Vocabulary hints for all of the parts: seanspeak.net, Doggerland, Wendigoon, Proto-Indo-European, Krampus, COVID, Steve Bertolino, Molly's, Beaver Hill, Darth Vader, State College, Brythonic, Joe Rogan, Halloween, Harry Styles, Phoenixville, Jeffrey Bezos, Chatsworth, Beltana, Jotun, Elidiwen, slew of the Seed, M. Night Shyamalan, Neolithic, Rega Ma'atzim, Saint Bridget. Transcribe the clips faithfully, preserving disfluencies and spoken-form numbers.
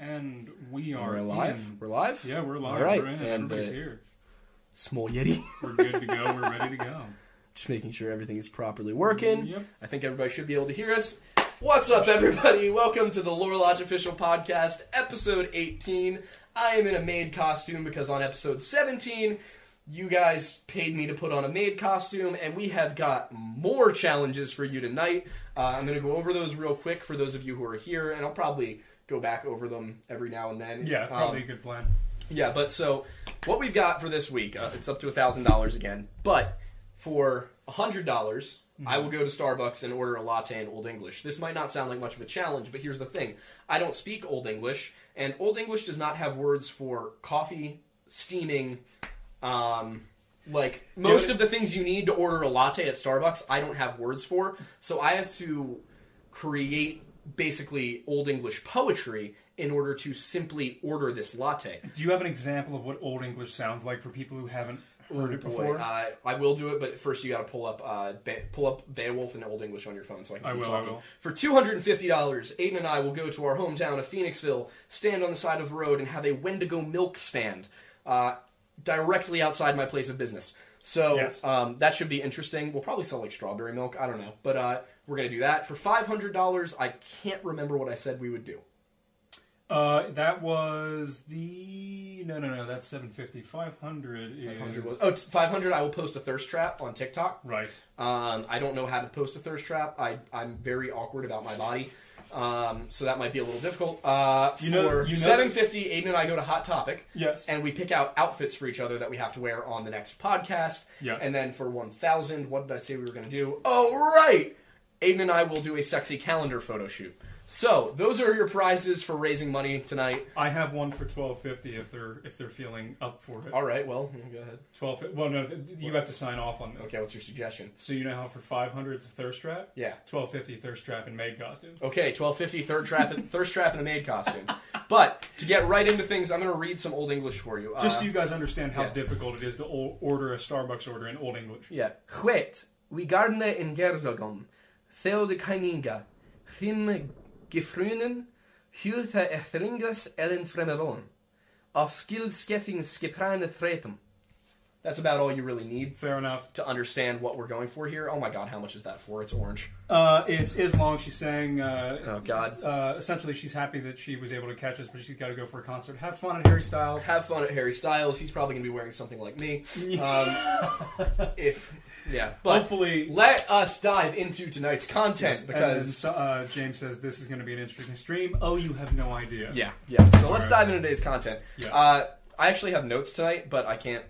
And we are we're live. In. We're live? Yeah, we're live. All right. We're in. And everybody's uh, here. Small Yeti. We're good to go. We're ready to go. Just making sure everything is properly working. Yep. I think everybody should be able to hear us. What's up, everybody? Welcome to the Lore Lodge Official Podcast, episode eighteen. I am in a maid costume because on episode seventeen, you guys paid me to put on a maid costume, and we have got more challenges for you tonight. Uh, I'm going to go over those real quick for those of you who are here, and I'll probably go back over them every now and then. Yeah, probably um, a good plan. Yeah, but so what we've got for this week, uh, it's up to one thousand dollars again, but for one hundred dollars, mm-hmm. I will go to Starbucks and order a latte in Old English. This might not sound like much of a challenge, but here's the thing. I don't speak Old English, and Old English does not have words for coffee, steaming, um... Like, most Dude. of the things you need to order a latte at Starbucks, I don't have words for, so I have to create basically Old English poetry in order to simply order this latte. Do you have an example of what Old English sounds like for people who haven't heard Ooh, it before? Boy, uh, I will do it, but first you got to pull up uh, Be- pull up Beowulf in Old English on your phone so I can keep I will, talking. I will. For two hundred fifty dollars, Aidan and I will go to our hometown of Phoenixville, stand on the side of the road, and have a Wendigo milk stand. Uh... Directly outside my place of business. So yes. um, that should be interesting. We'll probably sell like strawberry milk. I don't know. But uh, we're going to do that. For five hundred dollars, I can't remember what I said we would do. Uh, that was the... No, no, no. That's seven hundred fifty dollars. five hundred dollars is... five hundred dollars was... Oh, five hundred dollars I will post a thirst trap on TikTok. Right. Um, I don't know how to post a thirst trap. I, I'm very awkward about my body. Um, so that might be a little difficult. Uh, you know, for you know seven fifty, Aidan and I go to Hot Topic. Yes. And we pick out outfits for each other that we have to wear on the next podcast. Yes. And then for one thousand, what did I say we were going to do? Oh, right! Aidan and I will do a sexy calendar photo shoot. So, those are your prizes for raising money tonight. I have one for twelve fifty if they're if they're feeling up for it. All right, well, go ahead. twelve Well, no, you have to sign off on this. Okay, what's your suggestion? So you know how for five hundred it's a thirst trap? Yeah. twelve fifty thirst trap and maid costume. Okay, twelve fifty third trap and, thirst trap and a maid costume. But to get right into things, I'm going to read some Old English for you. Uh, Just so you guys understand how yeah. difficult it is to order a Starbucks order in Old English. Yeah. Huet, we garne in Gerdogum, theo de Kaininga, fin Gefrünen, Hülthe Ethringas Ellen Fremeron, of Skild Skeffings Geprane Thretum. That's about all you really need. Fair enough. To understand what we're going for here. Oh my god, how much is that for? It's orange. Uh, it's is long. She's saying, uh, oh god. Uh, essentially, she's happy that she was able to catch us, but she's got to go for a concert. Have fun at Harry Styles. Have fun at Harry Styles. He's probably going to be wearing something like me. um, if. Yeah, but hopefully, let us dive into tonight's content yes, because and, uh, James says this is going to be an interesting stream. Oh, you have no idea. Yeah, yeah. So All let's right. dive into today's content. Yes. Uh, I actually have notes tonight, but I can't.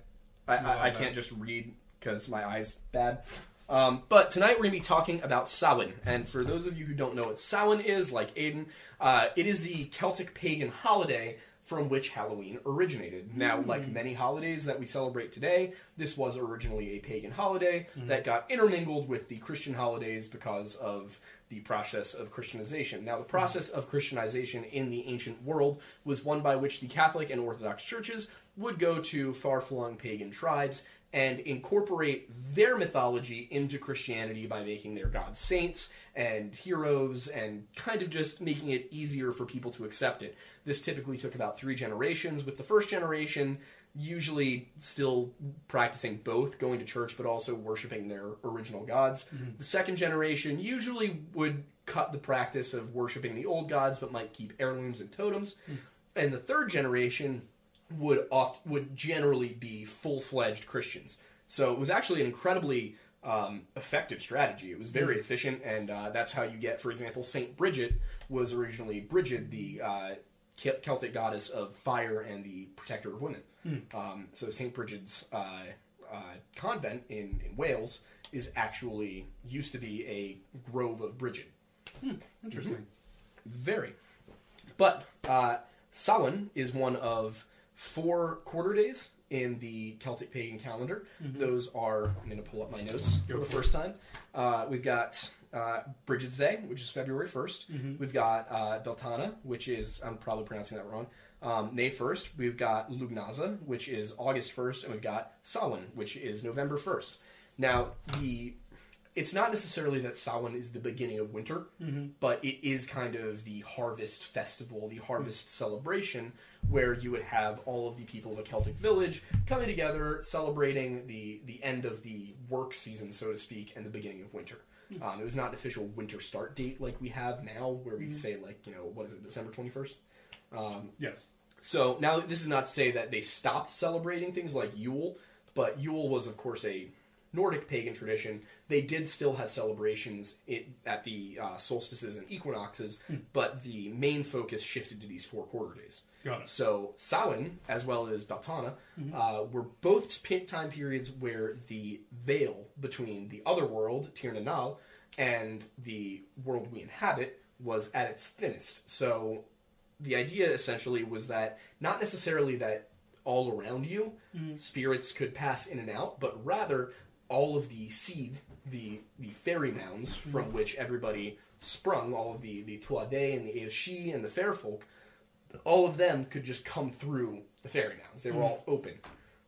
I, no, I, I, I can't just read because my eye's bad. Um, but tonight we're going to be talking about Samhain, and for those of you who don't know what Samhain is, like Aidan, uh, it is the Celtic pagan holiday from which Halloween originated. Now, like many holidays that we celebrate today, this was originally a pagan holiday mm-hmm. that got intermingled with the Christian holidays because of the process of Christianization. Now, the process of Christianization in the ancient world was one by which the Catholic and Orthodox churches would go to far-flung pagan tribes and incorporate their mythology into Christianity by making their gods saints and heroes and kind of just making it easier for people to accept it. This typically took about three generations, with the first generation usually still practicing both, going to church but also worshiping their original gods. Mm-hmm. The second generation usually would cut the practice of worshiping the old gods but might keep heirlooms and totems. Mm-hmm. And the third generation would oft, would generally be full-fledged Christians. So it was actually an incredibly um, effective strategy. It was very mm-hmm. efficient, and uh, that's how you get, for example, Saint Bridget was originally Bridget, the uh, Celtic goddess of fire and the protector of women. Mm. Um, so Saint Bridget's uh, uh, convent in, in Wales is actually, used to be a grove of Bridget. Hmm. Interesting. Mm-hmm. Very. But uh, Samhain is one of four quarter days in the Celtic pagan calendar. Mm-hmm. Those are, I'm going to pull up my notes for the first time. Uh, we've got uh, Bridget's Day, which is February first. Mm-hmm. We've got uh, Beltana, which is, I'm probably pronouncing that wrong, um, May first. We've got Lughnasa, which is August first. And we've got Samhain, which is November first. Now, the it's not necessarily that Samhain is the beginning of winter, mm-hmm. but it is kind of the harvest festival, the harvest mm-hmm. celebration, where you would have all of the people of a Celtic village coming together, celebrating the, the end of the work season, so to speak, and the beginning of winter. Mm-hmm. Um, it was not an official winter start date like we have now, where we mm-hmm. say, like, you know, what is it, December twenty-first? Um, yes. So now this is not to say that they stopped celebrating things like Yule, but Yule was, of course, a Nordic pagan tradition. They did still have celebrations it, at the uh, solstices and equinoxes, mm. but the main focus shifted to these four quarter days. Got it. So Samhain, as well as Beltana, mm-hmm. uh, were both time periods where the veil between the other world, Tir na nAll, and the world we inhabit was at its thinnest. So the idea essentially was that not necessarily that all around you mm-hmm. spirits could pass in and out, but rather all of the seed, the the fairy mounds from mm-hmm. which everybody sprung, all of the, the Tuatha De and the Aishe and the fair folk, all of them could just come through the fairy mounds. They were mm-hmm. all open.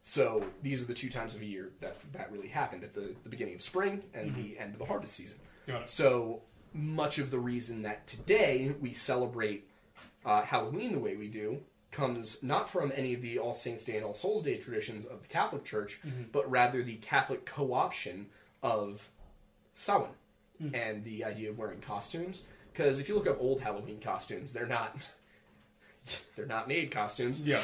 So these are the two times of a year that that really happened, at the, the beginning of spring and mm-hmm. the end of the harvest season. Got it. So much of the reason that today we celebrate Uh, Halloween the way we do comes not from any of the All Saints Day and All Souls Day traditions of the Catholic Church, mm-hmm. but rather the Catholic co-option of Samhain mm-hmm. and the idea of wearing costumes. Because if you look up old Halloween costumes, they're not they're not made costumes. Yeah,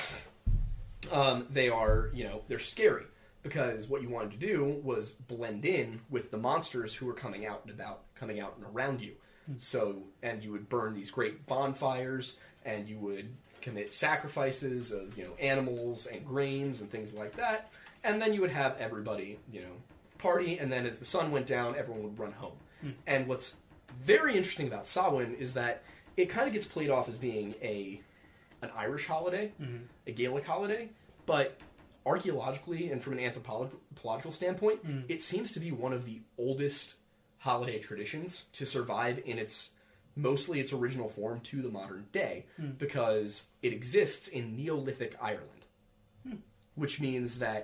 um, they are, you know, they're scary, because what you wanted to do was blend in with the monsters who were coming out and about, coming out and around you. So, and you would burn these great bonfires, and you would commit sacrifices of, you know, animals and grains and things like that, and then you would have everybody, you know, party, and then as the sun went down, everyone would run home. Mm. And what's very interesting about Samhain is that it kind of gets played off as being a an Irish holiday, mm-hmm. a Gaelic holiday, but archaeologically and from an anthropological standpoint, mm. it seems to be one of the oldest holiday traditions to survive in its mostly its original form to the modern day, mm. because it exists in Neolithic Ireland, mm. which means that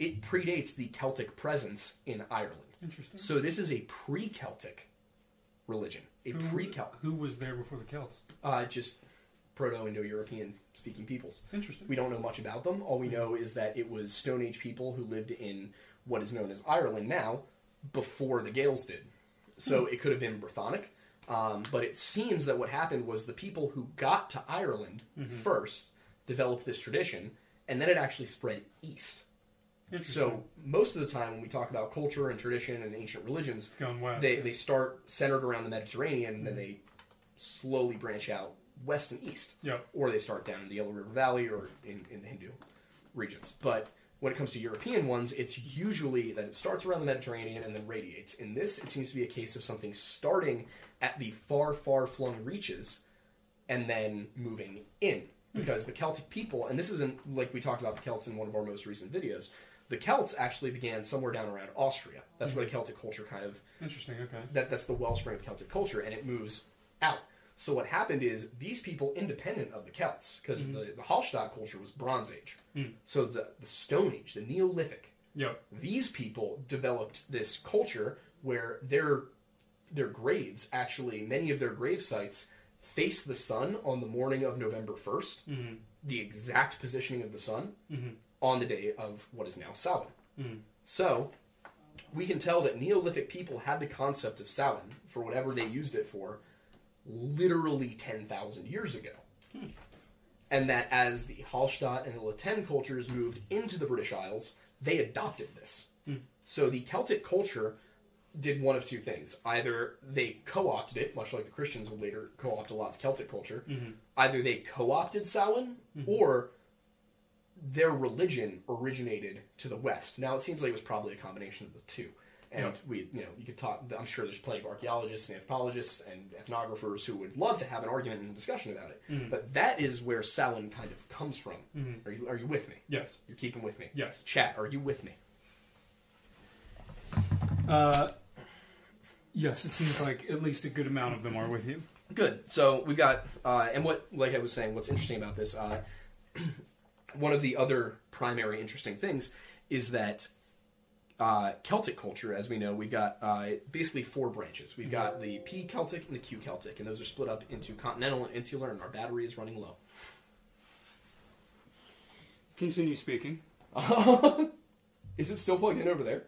it predates the Celtic presence in Ireland. Interesting. So this is a pre-Celtic religion, a who, pre-Celtic. Who was there before the Celts? Uh, just Proto-Indo-European speaking peoples. Interesting. We don't know much about them. All we mm. know is that it was Stone Age people who lived in what is known as Ireland now, before the Gaels did. So it could have been Brythonic, um, but it seems that what happened was the people who got to Ireland mm-hmm. first developed this tradition, and then it actually spread east. So most of the time when we talk about culture and tradition and ancient religions, it's gone west, they, they start centered around the Mediterranean, and mm-hmm. then they slowly branch out west and east. Yep. Or they start down in the Yellow River Valley or in, in the Hindu regions. But when it comes to European ones, it's usually that it starts around the Mediterranean and then radiates. In this, it seems to be a case of something starting at the far, far-flung reaches and then moving in. Because the Celtic people, and this isn't like we talked about the Celts in one of our most recent videos, the Celts actually began somewhere down around Austria. That's where the Celtic culture kind of... Interesting, okay. That, that's the wellspring of Celtic culture, and it moves out. So what happened is these people, independent of the Celts, because mm-hmm. the, the Hallstatt culture was Bronze Age. Mm. So the, the Stone Age, the Neolithic, yep. these people developed this culture where their their graves, actually, many of their grave sites face the sun on the morning of November first, mm-hmm. the exact positioning of the sun, mm-hmm. on the day of what is now Samhain. Mm. So we can tell that Neolithic people had the concept of Samhain, for whatever they used it for, literally ten thousand years ago. Hmm. And that as the Hallstatt and the Latin cultures moved into the British Isles, they adopted this. Hmm. So the Celtic culture did one of two things. Either they co-opted it, much like the Christians would later co-opt a lot of Celtic culture. Mm-hmm. Either they co-opted Samhain, mm-hmm. or their religion originated to the West. Now, it seems like it was probably a combination of the two. And we, you know, you could talk. I'm sure there's plenty of archaeologists and anthropologists and ethnographers who would love to have an argument and a discussion about it. Mm-hmm. But that is where Samhain kind of comes from. Mm-hmm. Are you Are you with me? Yes. You're keeping with me. Yes. Chat, are you with me? Uh, yes. It seems like at least a good amount of them are with you. Good. So we've got, uh, and what, like I was saying, what's interesting about this? Uh, one of the other primary interesting things is that uh, Celtic culture, as we know, we've got uh, basically four branches. We've got the P Celtic and the Q Celtic, and those are split up into continental and insular, and our battery is running low. Continue speaking. Is it still plugged in over there?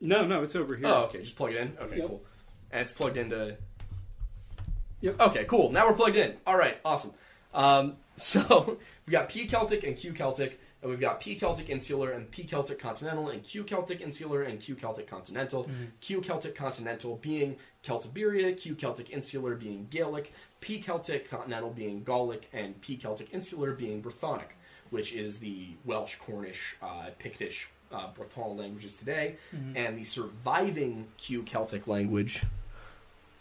No, no, it's over here. Oh, okay, just plug it in? Okay, yep. Cool. And it's plugged into... Yep. Okay, cool. Now we're plugged in. All right, awesome. Um, so we've got P Celtic and Q Celtic, and we've got P Celtic Insular and P Celtic Continental and Q Celtic Insular and Q Celtic Continental. Mm-hmm. Q Celtic Continental being Celtiberia, Q Celtic Insular being Gaelic, P Celtic Continental being Gallic, and P Celtic Insular being Brythonic, which is the Welsh, Cornish, uh, Pictish, uh, Breton languages today. Mm-hmm. And the surviving Q Celtic language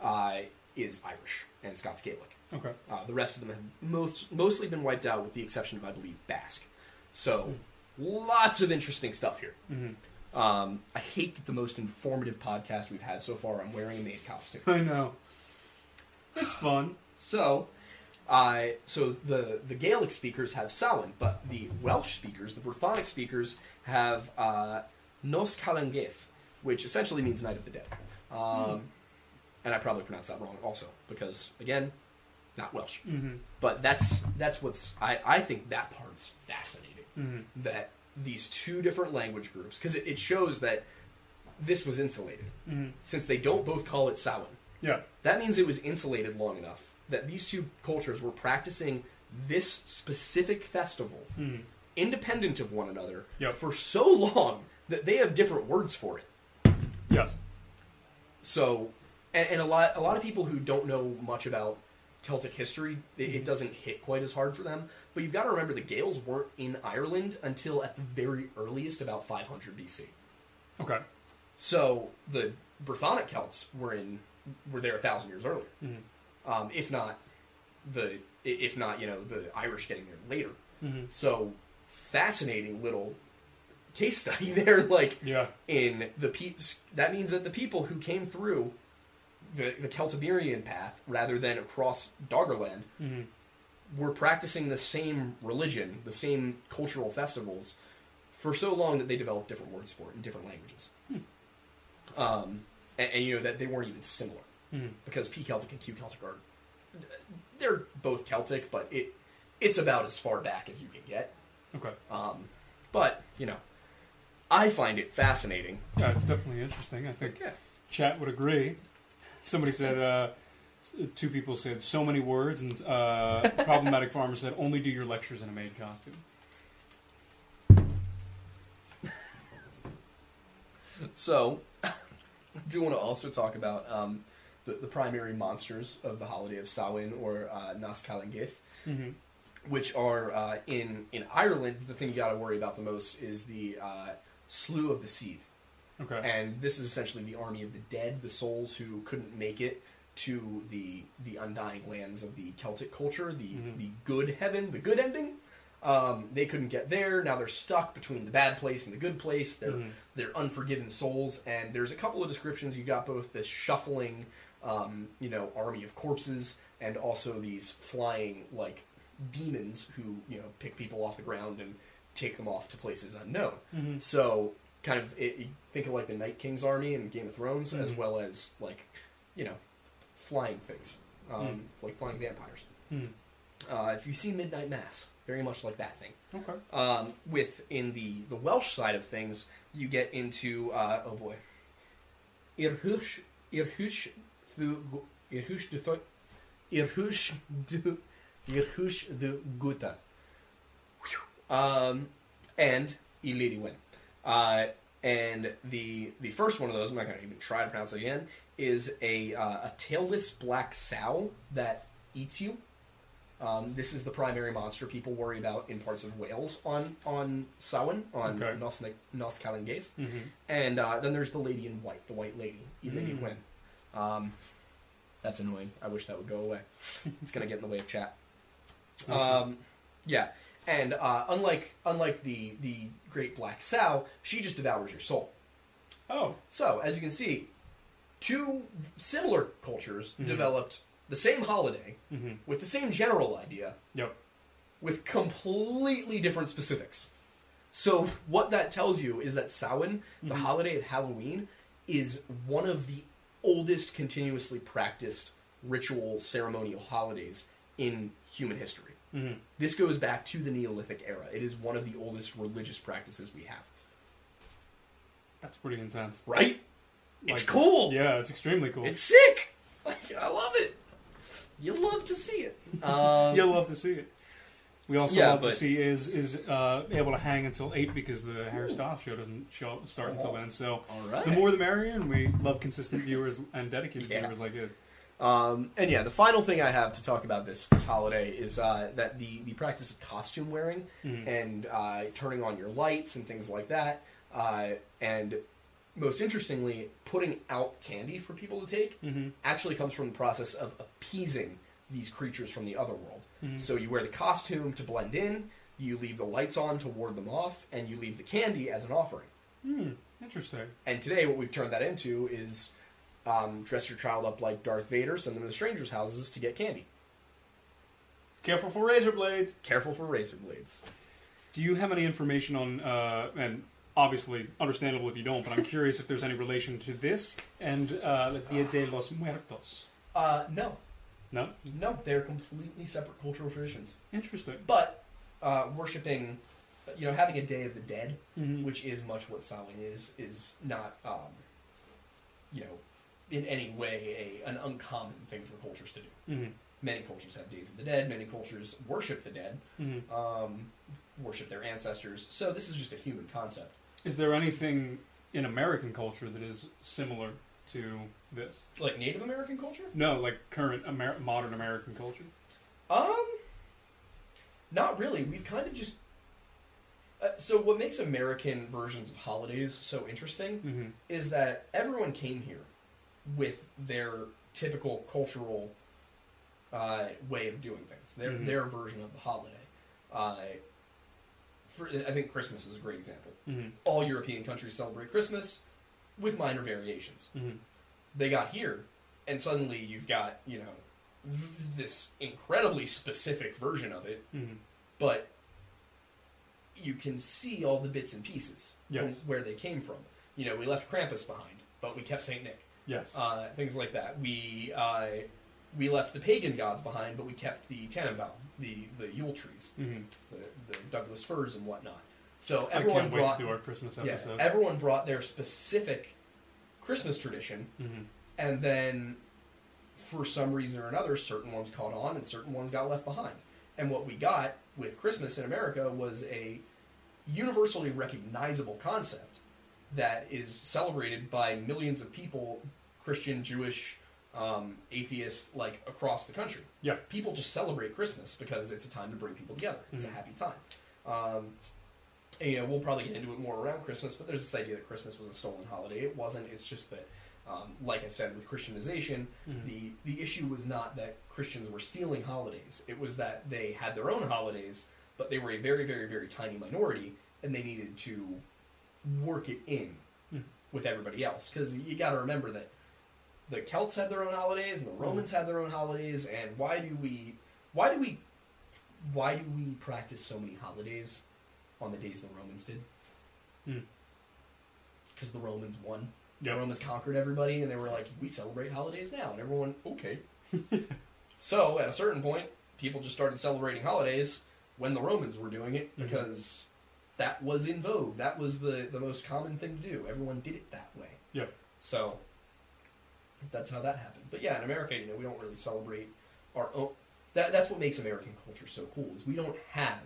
uh, is Irish and Scots Gaelic. Okay. Uh, the rest of them have most, mostly been wiped out, with the exception of, I believe, Basque. So, mm-hmm. lots of interesting stuff here. Mm-hmm. Um, I hate that the most informative podcast we've had so far, I'm wearing a maid costume. I know. It's fun. So... Uh, so the, the Gaelic speakers have Samhain, but the Welsh speakers, the Brythonic speakers, have uh, Nos Calan Gaeaf, which essentially means Night of the Dead. Um, mm. And I probably pronounced that wrong also, because, again, not Welsh. Mm-hmm. But that's that's what's... I, I think that part's fascinating, mm-hmm. that these two different language groups... Because it, it shows that this was insulated, mm-hmm. since they don't both call it Samhain. Yeah. That means it was insulated long enough that these two cultures were practicing this specific festival, mm. independent of one another, yep. for so long that they have different words for it. Yes. So, and, and a lot a lot of people who don't know much about Celtic history, it, mm. it doesn't hit quite as hard for them. But you've got to remember the Gaels weren't in Ireland until at the very earliest, about five hundred B C. Okay. So the Brythonic Celts were in were there a thousand years earlier. Mm-hmm. Um, if not the, if not, you know, the Irish getting there later. Mm-hmm. So fascinating little case study there. Like yeah. in the peeps, that means that the people who came through the, the Celtiberian path rather than across Doggerland mm-hmm. were practicing the same religion, the same cultural festivals for so long that they developed different words for it in different languages. Mm. Um, and, and you know that they weren't even similar. Mm-hmm. Because P Celtic and Q Celtic are, they're both Celtic, but it it's about as far back as you can get. Okay. Um, but you know, I find it fascinating. Yeah, it's definitely interesting. I think yeah. chat would agree. Somebody said, uh, two people said so many words, and uh, problematic farmer said only do your lectures in a maid costume. So, I do want to also talk about. Um, The, the primary monsters of the holiday of Samhain, or uh, Nos Calan Gaeaf, mm-hmm. which are uh, in in Ireland. The thing you got to worry about the most is the uh, slew of the Seed. Okay, and this is essentially the army of the dead, the souls who couldn't make it to the the undying lands of the Celtic culture, the mm-hmm. the good heaven, the good ending. Um, they couldn't get there. Now they're stuck between the bad place and the good place. They're mm-hmm. they're unforgiven souls, and there's a couple of descriptions. You got both this shuffling. Um, you know, army of corpses, and also these flying, like, demons who, you know, pick people off the ground and take them off to places unknown. Mm-hmm. So, kind of, it, you think of, like, the Night King's army in Game of Thrones, mm-hmm. as well as, like, you know, flying things. Um, mm-hmm. Like, flying vampires. Mm-hmm. Uh, if you see Midnight Mass, very much like that thing. Okay. Um, with, in the, the Welsh side of things, you get into, uh, oh boy, Irhush, Irhush, Irhush the Irhush the Irhush the Guta, um, and Elidiwen, uh, and the the first one of those I'm not going to even try to pronounce it again is a uh, a tailless black sow that eats you. Um, this is the primary monster people worry about in parts of Wales on on Samhain on okay. Nos Nos Calan Gaeaf, mm-hmm. and uh, then there's the lady in white, the white lady Elidiwen. Mm. Um, that's annoying. I wish that would go away. It's gonna get in the way of chat. Um, yeah, and uh, unlike unlike the the great black sow, she just devours your soul. Oh, so as you can see, two similar cultures mm-hmm. developed the same holiday mm-hmm. with the same general idea. Yep, with completely different specifics. So what that tells you is that Samhain, the mm-hmm. holiday of Halloween, is one of the oldest continuously practiced ritual ceremonial holidays in human history. Mm-hmm. This goes back to the Neolithic era. It is one of the oldest religious practices we have. That's pretty intense. Right? Like, it's cool. Yeah, it's extremely cool. It's sick. Like, I love it. You love to see it. Um, you love to see it. We also yeah, love but, to see is is uh, able to hang until eight because the Harry Styles show doesn't show, start oh, until then. So all right. The more the merrier, and we love consistent viewers and dedicated yeah. viewers like this. Um, and yeah, the final thing I have to talk about this this holiday is uh, that the, the practice of costume wearing mm. and uh, turning on your lights and things like that, uh, and most interestingly, putting out candy for people to take mm-hmm. actually comes from the process of appeasing these creatures from the other world. Mm-hmm. So you wear the costume to blend in, you leave the lights on to ward them off, and you leave the candy as an offering. Mm, interesting. And today what we've turned that into is... Um, dress your child up like Darth Vader, send them to strangers' houses to get candy. Careful for razor blades. Careful for razor blades. Do you have any information on, uh, and obviously understandable if you don't, but I'm curious if there's any relation to this and uh, the Día de los Muertos? Uh, no. No? No, they're completely separate cultural traditions. Interesting. But uh, worshipping, you know, having a Day of the Dead, mm-hmm. which is much what Samhain is, is not, um, you know, in any way a, an uncommon thing for cultures to do. Mm-hmm. Many cultures have Days of the Dead. Many cultures worship the dead, mm-hmm. um, worship their ancestors. So this is just a human concept. Is there anything in American culture that is similar to this? Like Native American culture? No, like current Amer- modern American culture. Um, not really. We've kind of just... Uh, so what makes American versions of holidays so interesting mm-hmm. is that everyone came here with their typical cultural uh, way of doing things, their mm-hmm. their version of the holiday. Uh, for, I think Christmas is a great example. Mm-hmm. All European countries celebrate Christmas with minor variations. Mm-hmm. They got here, and suddenly you've got you know v- this incredibly specific version of it, mm-hmm. but you can see all the bits and pieces yes. from where they came from. You know, we left Krampus behind, but we kept Saint Nick. Yes. Uh, things like that. We uh, we left the pagan gods behind, but we kept the Tannenbaum, the, the Yule trees, mm-hmm. the, the Douglas firs and whatnot. So everyone I can't brought, wait to do our Christmas episode. Yeah, everyone brought their specific Christmas tradition, mm-hmm. and then for some reason or another, certain ones caught on and certain ones got left behind. And what we got with Christmas in America was a universally recognizable concept that is celebrated by millions of people, Christian, Jewish, um, atheist, like, across the country. Yeah. People just celebrate Christmas because it's a time to bring people together. It's mm-hmm. a happy time. Um, and, you know, we'll probably get into it more around Christmas, but there's this idea that Christmas was a stolen holiday. It wasn't. It's just that, um, like I said, with Christianization, mm-hmm. the, the issue was not that Christians were stealing holidays. It was that they had their own holidays, but they were a very, very, very tiny minority, and they needed to work it in mm. with everybody else, because you got to remember that the Celts had their own holidays and the Romans mm. had their own holidays, and why do we why do we why do we practice so many holidays on the days the Romans did? Because mm. the Romans won. Yep. The Romans conquered everybody, and they were like, we celebrate holidays now, and everyone okay. So at a certain point, people just started celebrating holidays when the Romans were doing it, because mm-hmm. that was in vogue. That was the, the most common thing to do. Everyone did it that way. Yeah. So that's how that happened. But yeah, in America, you know, we don't really celebrate our own. That that's what makes American culture so cool, is we don't have,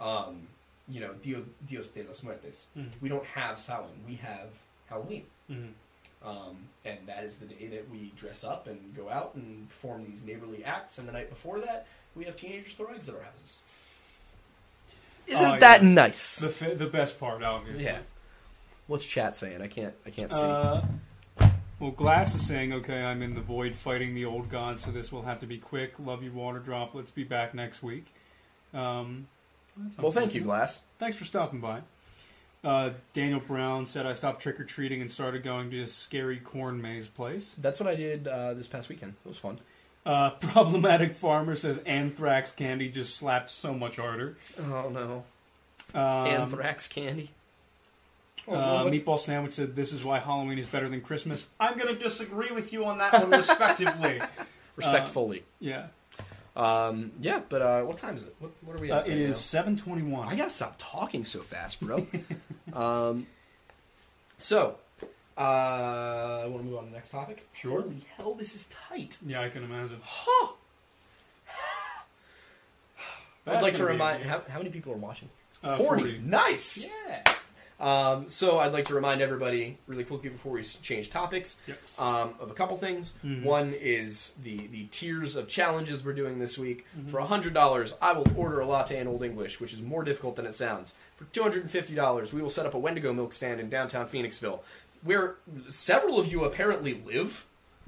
um, you know, Dia de los Muertos. Mm-hmm. We don't have Samhain. We have Halloween, mm-hmm. um, and that is the day that we dress up and go out and perform these neighborly acts. And the night before that, we have teenagers throw eggs at our houses. Isn't uh, that yeah. nice? The fi- the best part, obviously. Yeah. What's chat saying? I can't I can't see. Uh, well, Glass is saying, okay, I'm in the void fighting the old gods, so this will have to be quick. Love you, Water Drop. Let's be back next week. Um, well, thank you, Glass. Thanks for stopping by. Uh, Daniel Brown said, I stopped trick-or-treating and started going to a scary corn maze place. That's what I did uh, this past weekend. It was fun. Uh, problematic Farmer says anthrax candy just slapped so much harder. Oh, no. Um, Anthrax candy. Uh, meatball Sandwich said, "This is why Halloween is better than Christmas." I'm going to disagree with you on that one, respectively. Respectfully. Uh, yeah. Um, yeah, but uh, what time is it? What, what are we at? Uh, it right is seven twenty-one. I gotta stop talking so fast, bro. um, so, uh, I want to move on to the next topic. Sure. Holy hell, this is tight. Yeah, I can imagine. Huh. I'd like to remind... How, how many people are watching? Uh, forty. forty. Nice! Yeah! Um, so I'd like to remind everybody really quickly before we change topics, yes. um, of a couple things. Mm-hmm. One is the, the tiers of challenges we're doing this week. Mm-hmm. For one hundred dollars, I will order a latte in Old English, which is more difficult than it sounds. For two hundred fifty dollars, we will set up a Wendigo milk stand in downtown Phoenixville, where several of you apparently live,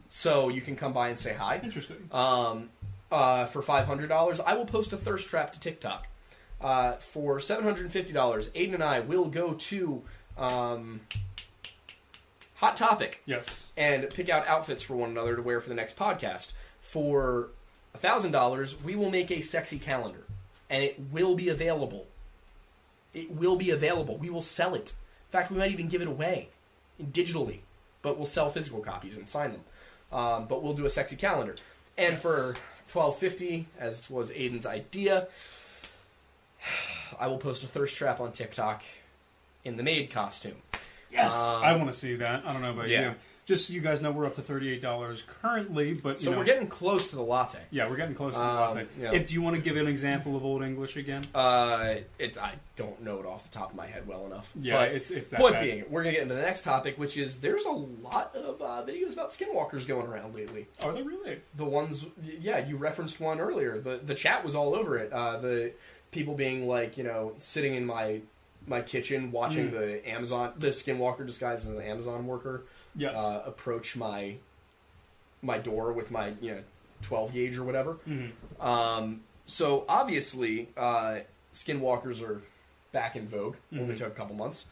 so you can come by and say hi. Interesting. Um, uh, for five hundred dollars, I will post a thirst trap to TikTok. Uh, for seven hundred fifty dollars, Aidan and I will go to um, Hot Topic, yes, and pick out outfits for one another to wear for the next podcast. For one thousand dollars, we will make a sexy calendar, and it will be available. It will be available. We will sell it. In fact, we might even give it away digitally, but we'll sell physical copies and sign them. Um, but we'll do a sexy calendar. And yes. For twelve fifty, as was Aidan's idea, I will post a thirst trap on TikTok in the maid costume. Yes! Um, I want to see that. I don't know about yeah. you. Just so you guys know, we're up to thirty-eight dollars currently, but... You so know, we're getting close to the latte. Yeah, we're getting close to the um, latte. You know, if, do you want to give an example of Old English again? Uh, it, I don't know it off the top of my head well enough. Yeah, but it's, it's that point bad. Being, we're going to get into the next topic, which is there's a lot of uh, videos about skinwalkers going around lately. Are they really? The ones... Yeah, you referenced one earlier. The, the chat was all over it. Uh, the... People being like, you know, sitting in my my kitchen watching mm. the Amazon, the skinwalker disguised as an Amazon worker, yes. uh, approach my my door with my, you know, twelve gauge or whatever. Mm-hmm. Um, so obviously, uh, skinwalkers are back in vogue. Mm-hmm. Only took a couple months.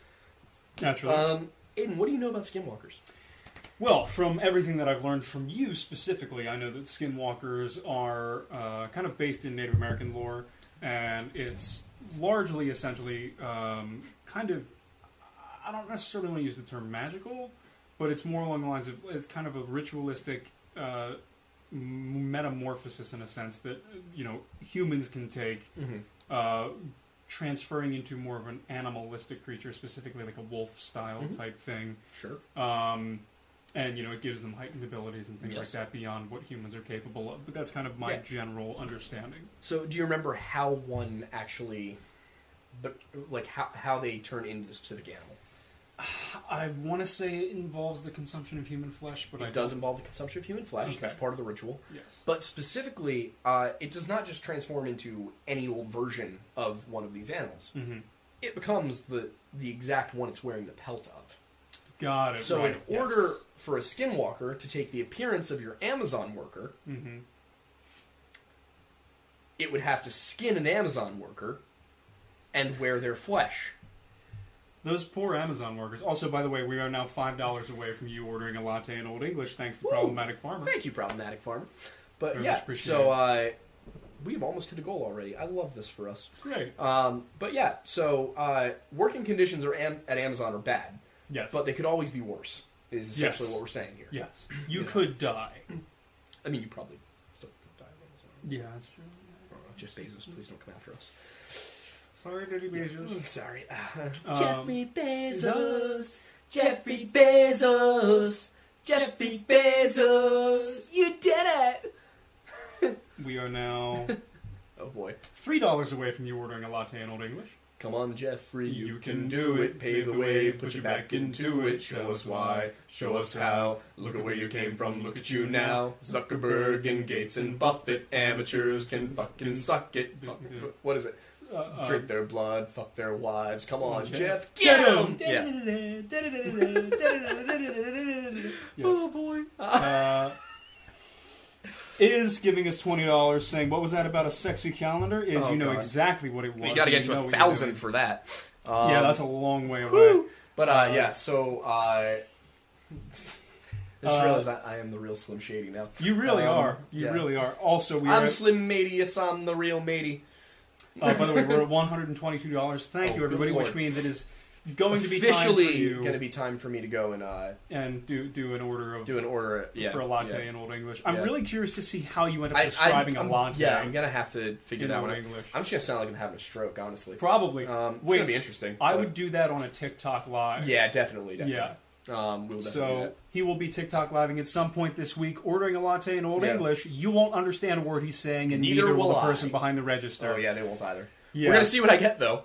Naturally. Um, Aidan, what do you know about skinwalkers? Well, from everything that I've learned from you specifically, I know that skinwalkers are uh, kind of based in Native American lore. And it's largely, essentially, um, kind of, I don't necessarily want to use the term magical, but it's more along the lines of, it's kind of a ritualistic uh, metamorphosis in a sense that, you know, humans can take, mm-hmm. uh, transferring into more of an animalistic creature, specifically like a wolf-style mm-hmm. type thing. Sure. Um, and, you know, it gives them heightened abilities and things yes. like that beyond what humans are capable of. But that's kind of my yeah. general understanding. So do you remember how one actually, like, how, how they turn into the specific animal? I want to say it involves the consumption of human flesh, but it I does don't. involve the consumption of human flesh. Okay. That's part of the ritual. Yes. But specifically, uh, it does not just transform into any old version of one of these animals. Mm-hmm. It becomes the, the exact one it's wearing the pelt of. Got it. So right. in order yes. for a skinwalker to take the appearance of your Amazon worker, mm-hmm. it would have to skin an Amazon worker and wear their flesh. Those poor Amazon workers. Also, by the way, we are now five dollars away from you ordering a latte in Old English, thanks to Woo! Problematic Farmer. Thank you, Problematic Farmer. But Very yeah, so uh, we've almost hit a goal already. I love this for us. It's great. Um, but yeah, so uh, working conditions are am- at Amazon are bad. Yes. But they could always be worse, is essentially yes. what we're saying here. Yes. You, you could know. die. I mean, you probably still could die. Yeah, that's true. Yeah. Oh, Jeff Bezos, please don't come after us. Sorry, Dirty Bezos. Yeah. Sorry. Uh, um, Jeffrey Bezos. Jeffrey Bezos. Jeffrey Bezos. You did it. We are now... oh, boy. three dollars away from you ordering a latte in Old English. Come on, Jeffrey, you, you can do it, pave the way, put your back into it, show us why, show us how, look at where you came from, look at you now, Zuckerberg and Gates and Buffett, amateurs can fucking suck it, fuck, what is it, drink their blood, fuck their wives, come on, Jeff, get him! Yeah. Oh, boy. Uh... Is giving us twenty dollars, saying, what was that about a sexy calendar? Is oh, you know God. exactly what it was. You gotta get to a thousand for that. Um, yeah, that's a long way away. Whoo! But, uh, uh, yeah, so, uh, I just uh, realized I, I am the real Slim Shady now. You really um, are. You yeah. really are. Also, we I'm are... Slim Matey, yes, I'm the real Matey. Uh, by the way, we're at one hundred twenty-two dollars. Thank oh, you, everybody, which means it is going to be officially time for you. Going to be time for me to go and uh, and do do an order of do an order yeah, for a latte yeah. in Old English. I'm yeah. really curious to see how you end up describing I, I, a latte. Yeah, I'm gonna have to figure that one out. English. I'm just gonna sound like I'm having a stroke, honestly. Probably. Um, it's Wait, gonna be interesting. I but... would do that on a TikTok live. Yeah, definitely. definitely. Yeah. Um, we'll so he will be TikTok living at some point this week, ordering a latte in Old yeah. English. You won't understand a word he's saying, and neither, neither will the person I. behind the register. Oh yeah, they won't either. Yeah. We're gonna see what I get though.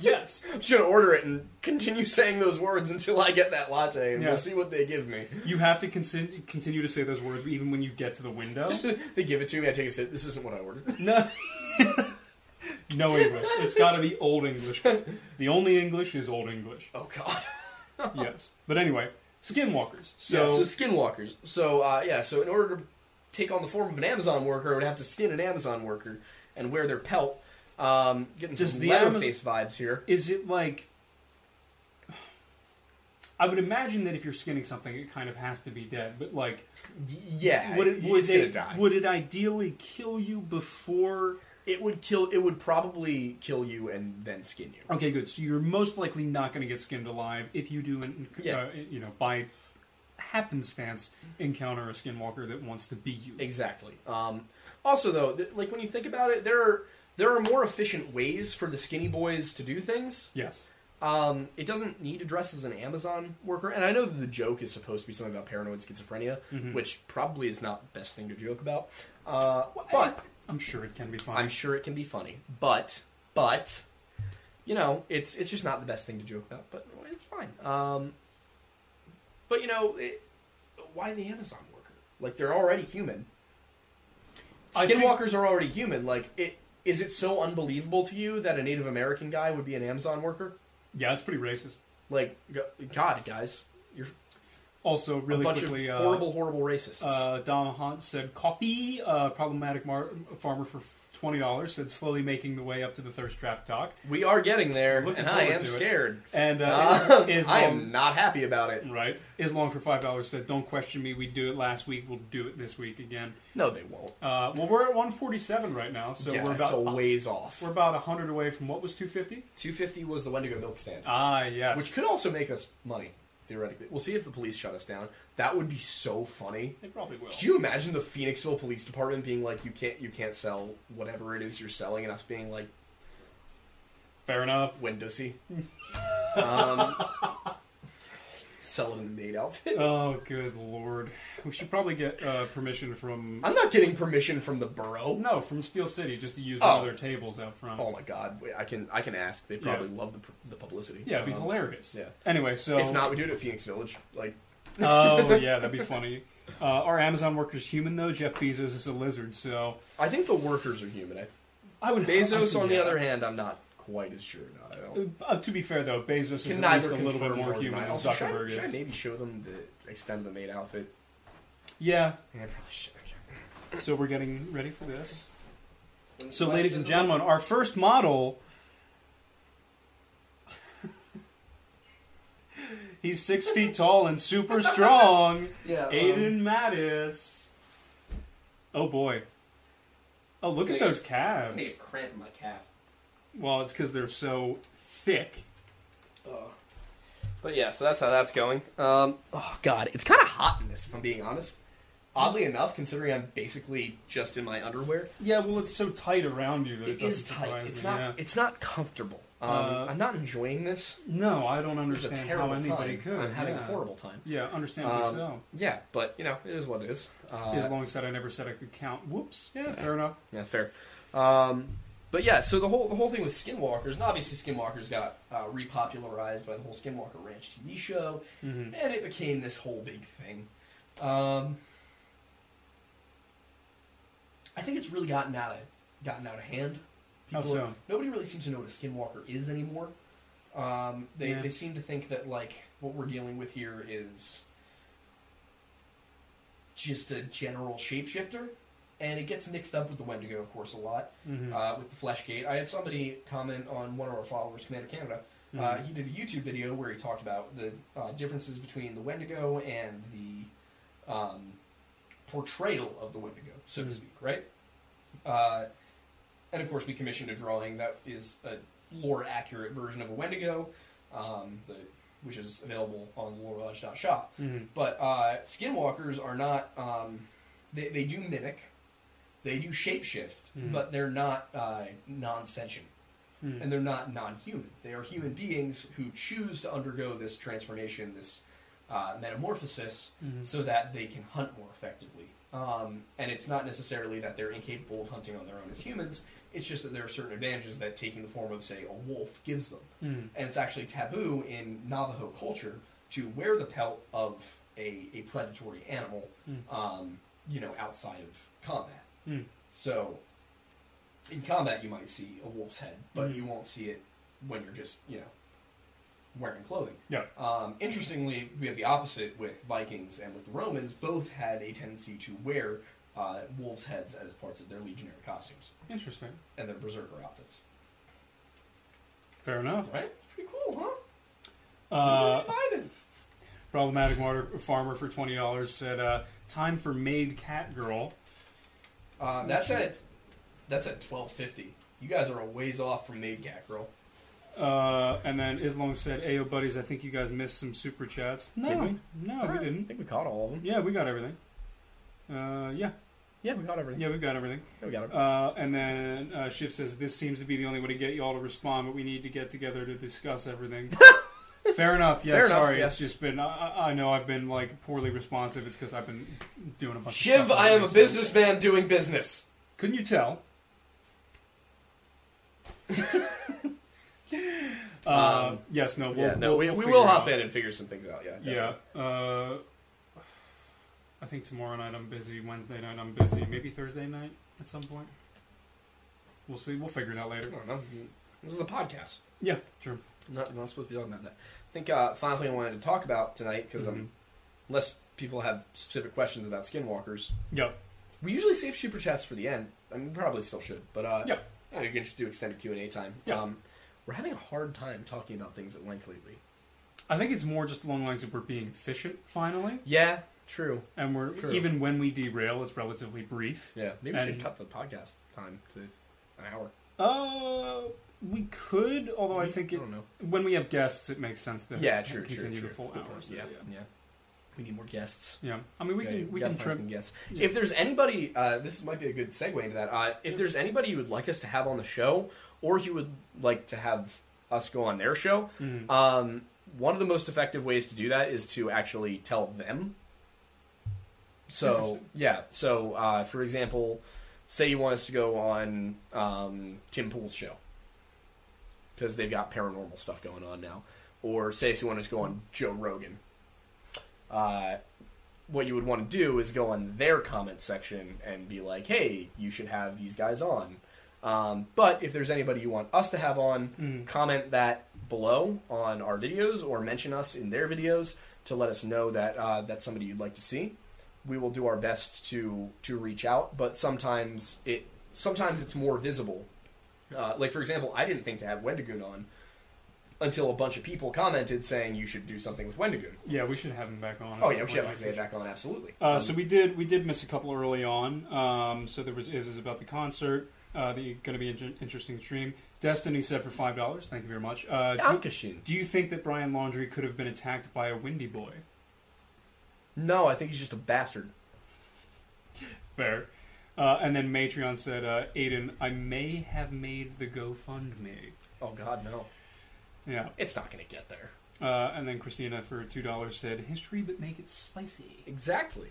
Yes, I'm just gonna order it and continue saying those words until I get that latte, and yeah. we'll see what they give me. You have to con- continue to say those words even when you get to the window. They give it to me. I take a sip. This isn't what I ordered. No. No English. It's got to be Old English. The only English is Old English. Oh God. Yes, but anyway, skinwalkers. So, yeah, so skinwalkers. So uh, yeah, so in order to take on the form of an Amazon worker, I would have to skin an Amazon worker and wear their pelt. Um, getting some Leatherface Amaz- vibes here. Is it like? I would imagine that if you're skinning something, it kind of has to be dead. But like, yeah, would it, would it's it, gonna die. Would it ideally kill you before? It would kill. It would probably kill you and then skin you. Okay, good. So you're most likely not going to get skinned alive if you do, in, yeah. uh, you know, by happenstance encounter a skinwalker that wants to be you. Exactly. Um, also, though, th- like when you think about it, there are there are more efficient ways for the skinny boys to do things. Yes. Um, it doesn't need to dress as an Amazon worker, and I know that the joke is supposed to be something about paranoid schizophrenia, mm-hmm. which probably is not the best thing to joke about. Uh, well, but. I, I'm sure it can be funny. I'm sure it can be funny. But, but, you know, it's it's just not the best thing to joke about. But it's fine. Um, but, you know, it, why the Amazon worker? Like, they're already human. Skinwalkers think... are already human. Like, it, is it so unbelievable to you that a Native American guy would be an Amazon worker? Yeah, that's pretty racist. Like, God, guys. You're... Also, really a bunch quickly, of horrible, uh, horrible racists. Uh, Dom Hunt said, "Copy." Uh, problematic mar- farmer for twenty dollars said, "Slowly making the way up to the thirst trap talk." We are getting there, Looking and I am scared. It. And uh, uh, is, is I long, am not happy about it. Right? Islong for five dollars said, "Don't question me. We do it last week. We'll do it this week again." No, they won't. Uh, well, we're at one forty-seven right now, so yeah, we're about a ways off. We're about a hundred away from what was two fifty. Two fifty was the Wendigo milk stand. Ah, yes, which could also make us money. Theoretically. We'll see if the police shut us down. That would be so funny. They probably will. Could you imagine the Phoenixville Police Department being like, you can't you can't sell whatever it is you're selling, and us being like... Fair enough. Windowsy. um, sell it in the maid outfit. Oh, good lord. We should probably get uh, permission from... I'm not getting permission from the borough. No, from Steel City, just to use oh. one of their tables out front. Oh my god. I can I can ask. They probably yeah. love the the publicity. Yeah, it'd be um, hilarious. Yeah. Anyway, so... If not, we do it at Phoenix Village. Like. Oh, yeah, that'd be funny. Uh, are Amazon workers human, though? Jeff Bezos is a lizard, so... I think the workers are human. I, I would. Bezos, I on the that. other hand, I'm not... Quite as sure not. I don't. Uh, to be fair, though, Bezos is at least a little bit more human than Zuckerberg is. Should I maybe show them the extend the maid outfit? Yeah. Yeah, I probably should. So we're getting ready for this. So, ladies and gentlemen, our first model... He's six feet tall and super strong. Yeah, Aidan um... Mattis. Oh, boy. Oh, look at those calves. I'm going to get a cramp in my calf. Well, it's because they're so thick. Oh. But yeah, so that's how that's going. Um, oh, God. It's kind of hot in this, if I'm being honest. Oddly enough, considering I'm basically just in my underwear. Yeah, well, it's so tight around you that it, it doesn't surprise me. It is tight. It's not, yeah. it's not comfortable. Um, uh, I'm not enjoying this. No, I don't understand how anybody time. could. I'm having yeah. a horrible time. Yeah, understandably um, so. Yeah, but, you know, it is what it is. Uh, as long as I never said I could count. Whoops. Yeah, fair enough. Yeah, fair. Um... But yeah, so the whole the whole thing with skinwalkers, and obviously skinwalkers got uh, repopularized by the whole Skinwalker Ranch T V show, mm-hmm. and it became this whole big thing. Um, I think it's really gotten out of gotten out of hand. People, How so? Nobody really seems to know what a skinwalker is anymore. Um, they yeah. they seem to think that like what we're dealing with here is just a general shapeshifter. And it gets mixed up with the Wendigo, of course, a lot, mm-hmm. uh, with the Fleshgate. I had somebody comment on one of our followers, Commander Canada. Mm-hmm. Uh, he did a YouTube video where he talked about the uh, differences between the Wendigo and the um, portrayal of the Wendigo, so mm-hmm. to speak, right? Uh, And of course we commissioned a drawing that is a lore accurate version of a Wendigo, um, the, which is available on lore lodge dot shop. Mm-hmm. But uh, Skinwalkers are not, um, they, they do mimic, they do shapeshift, mm-hmm. but they're not uh, non-sentient. Mm-hmm. And they're not non-human. They are human beings who choose to undergo this transformation, this uh, metamorphosis, mm-hmm. so that they can hunt more effectively. Um, and it's not necessarily that they're incapable of hunting on their own as humans, it's just that there are certain advantages that taking the form of, say, a wolf gives them. Mm. And it's actually taboo in Navajo culture to wear the pelt of a, a predatory animal, mm. um, you know, outside of combat. Mm. So, in combat you might see a wolf's head, but mm. you won't see it when you're just, you know, wearing clothing. Yeah. Um, interestingly, we have the opposite with Vikings and with the Romans. Both had a tendency to wear uh, wolves' heads as parts of their legionary costumes. Interesting. And their berserker outfits. Fair enough. Right? It's pretty cool, huh? Uh, problematic farmer for twenty dollars said, uh, time for maid cat girl. Uh, that's, at, that's at twelve fifty. You guys are a ways off from maid cat girl. Uh, and then Islong said, "Ayo, buddies, I think you guys missed some super chats." No, did we? No, right. We didn't. I think we caught all of them. Yeah, we got everything. Uh, yeah, yeah, we got everything. Yeah, we got everything. Yeah, we got it. Uh, and then uh, Shiv says, "This seems to be the only way to get y'all to respond, but we need to get together to discuss everything." Fair enough. Yeah, Fair sorry, enough, yeah. It's just been. I, I know I've been like poorly responsive. It's because I've been doing a bunch. Shiv, of Shiv, I am a businessman so. doing business. Couldn't you tell? Uh, um, yes, no, we'll, yeah, no, we'll, we, we'll we will hop in and figure some things out. Yeah, definitely. yeah. Uh, I think tomorrow night I'm busy. Wednesday night I'm busy. Maybe Thursday night at some point. We'll see. We'll figure it out later. I don't know. This is a podcast. Yeah, true. I'm not, I'm not supposed to be talking about that. I think uh, finally I wanted to talk about tonight because mm-hmm. um, unless people have specific questions about Skinwalkers, yeah, we usually save super chats for the end. I mean, we probably still should, but uh, yeah, yeah you can just do extended Q and A time. Yeah. Um, We're having a hard time talking about things at length lately. I think it's more just along the lines of we're being efficient, finally. Yeah, true. And we're true. even when we derail, it's relatively brief. Yeah, maybe and we should cut the podcast time to an hour. Uh, we could, although we, I think it, I don't know. when we have guests, it makes sense to yeah, true, continue true, the full true. hours. Yeah. yeah, yeah. We need more guests. Yeah, I mean, we yeah, can we can trip. Some guests. Yeah. If there's anybody, uh, this might be a good segue into that. Uh, if there's anybody you would like us to have on the show, or you would like to have us go on their show, mm-hmm. um, one of the most effective ways to do that is to actually tell them. So, yeah. So, uh, for example, say you want us to go on um, Tim Pool's show, because they've got paranormal stuff going on now. Or say you want us to go on Joe Rogan. Uh, what you would want to do is go on their comment section and be like, hey, you should have these guys on. Um, but if there's anybody you want us to have on, mm. comment that below on our videos or mention us in their videos to let us know that uh, that's somebody you'd like to see. We will do our best to to reach out, but sometimes it sometimes it's more visible. Uh, like, for example, I didn't think to have Wendigoon on until a bunch of people commented saying you should do something with Wendigoon. Yeah, we should have him back on. Oh, yeah, we should have him back on, absolutely. Uh, um, so we did we did miss a couple early on. Um, so there was Izzy's about the concert. Uh, going to be an interesting stream. Destiny said for five dollars. Thank you very much. Uh, do, do you think that Brian Laundrie could have been attacked by a windy boy? No, I think he's just a bastard. Fair. Uh, and then Matreon said, uh, Aidan, I may have made the GoFundMe. Oh, God, no. Yeah. It's not going to get there. Uh, and then Christina for two dollars said, history, but make it spicy. Exactly.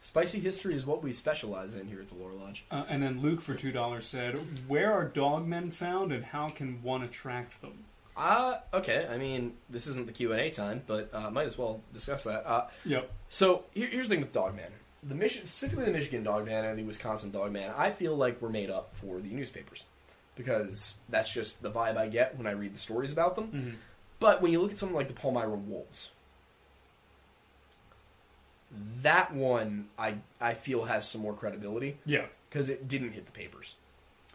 Spicy history is what we specialize in here at the Lore Lodge. Uh, and then Luke for two dollars said, where are dogmen found and how can one attract them? Uh, okay, I mean, this isn't the Q and A time, but uh, might as well discuss that. Uh, yep. So here, here's the thing with dogmen. The Michi- specifically the Michigan dogman and the Wisconsin dogman, I feel like we're made up for the newspapers because that's just the vibe I get when I read the stories about them. Mm-hmm. But when you look at something like the Palmyra Wolves, that one, I I feel, has some more credibility. Yeah. Because it didn't hit the papers.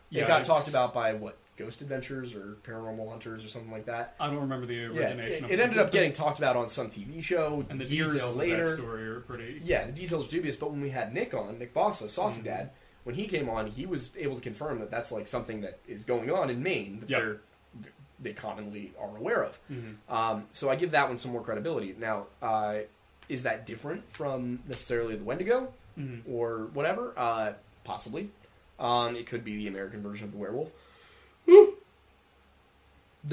Yeah, it got it's... talked about by, what, Ghost Adventures or Paranormal Hunters or something like that. I don't remember the origination yeah, it, of it. It ended up getting talked about on some T V show and the years details later. Of that story are pretty... Yeah, the details are dubious, but when we had Nick on, Nick Bossa, Saucy mm-hmm. Dad, when he came on, he was able to confirm that that's like something that is going on in Maine that yep. they're, they commonly are aware of. Mm-hmm. Um, so I give that one some more credibility. Now, uh, is that different from necessarily the Wendigo mm-hmm. or whatever? Uh, possibly. Um, it could be the American version of the werewolf. Woo!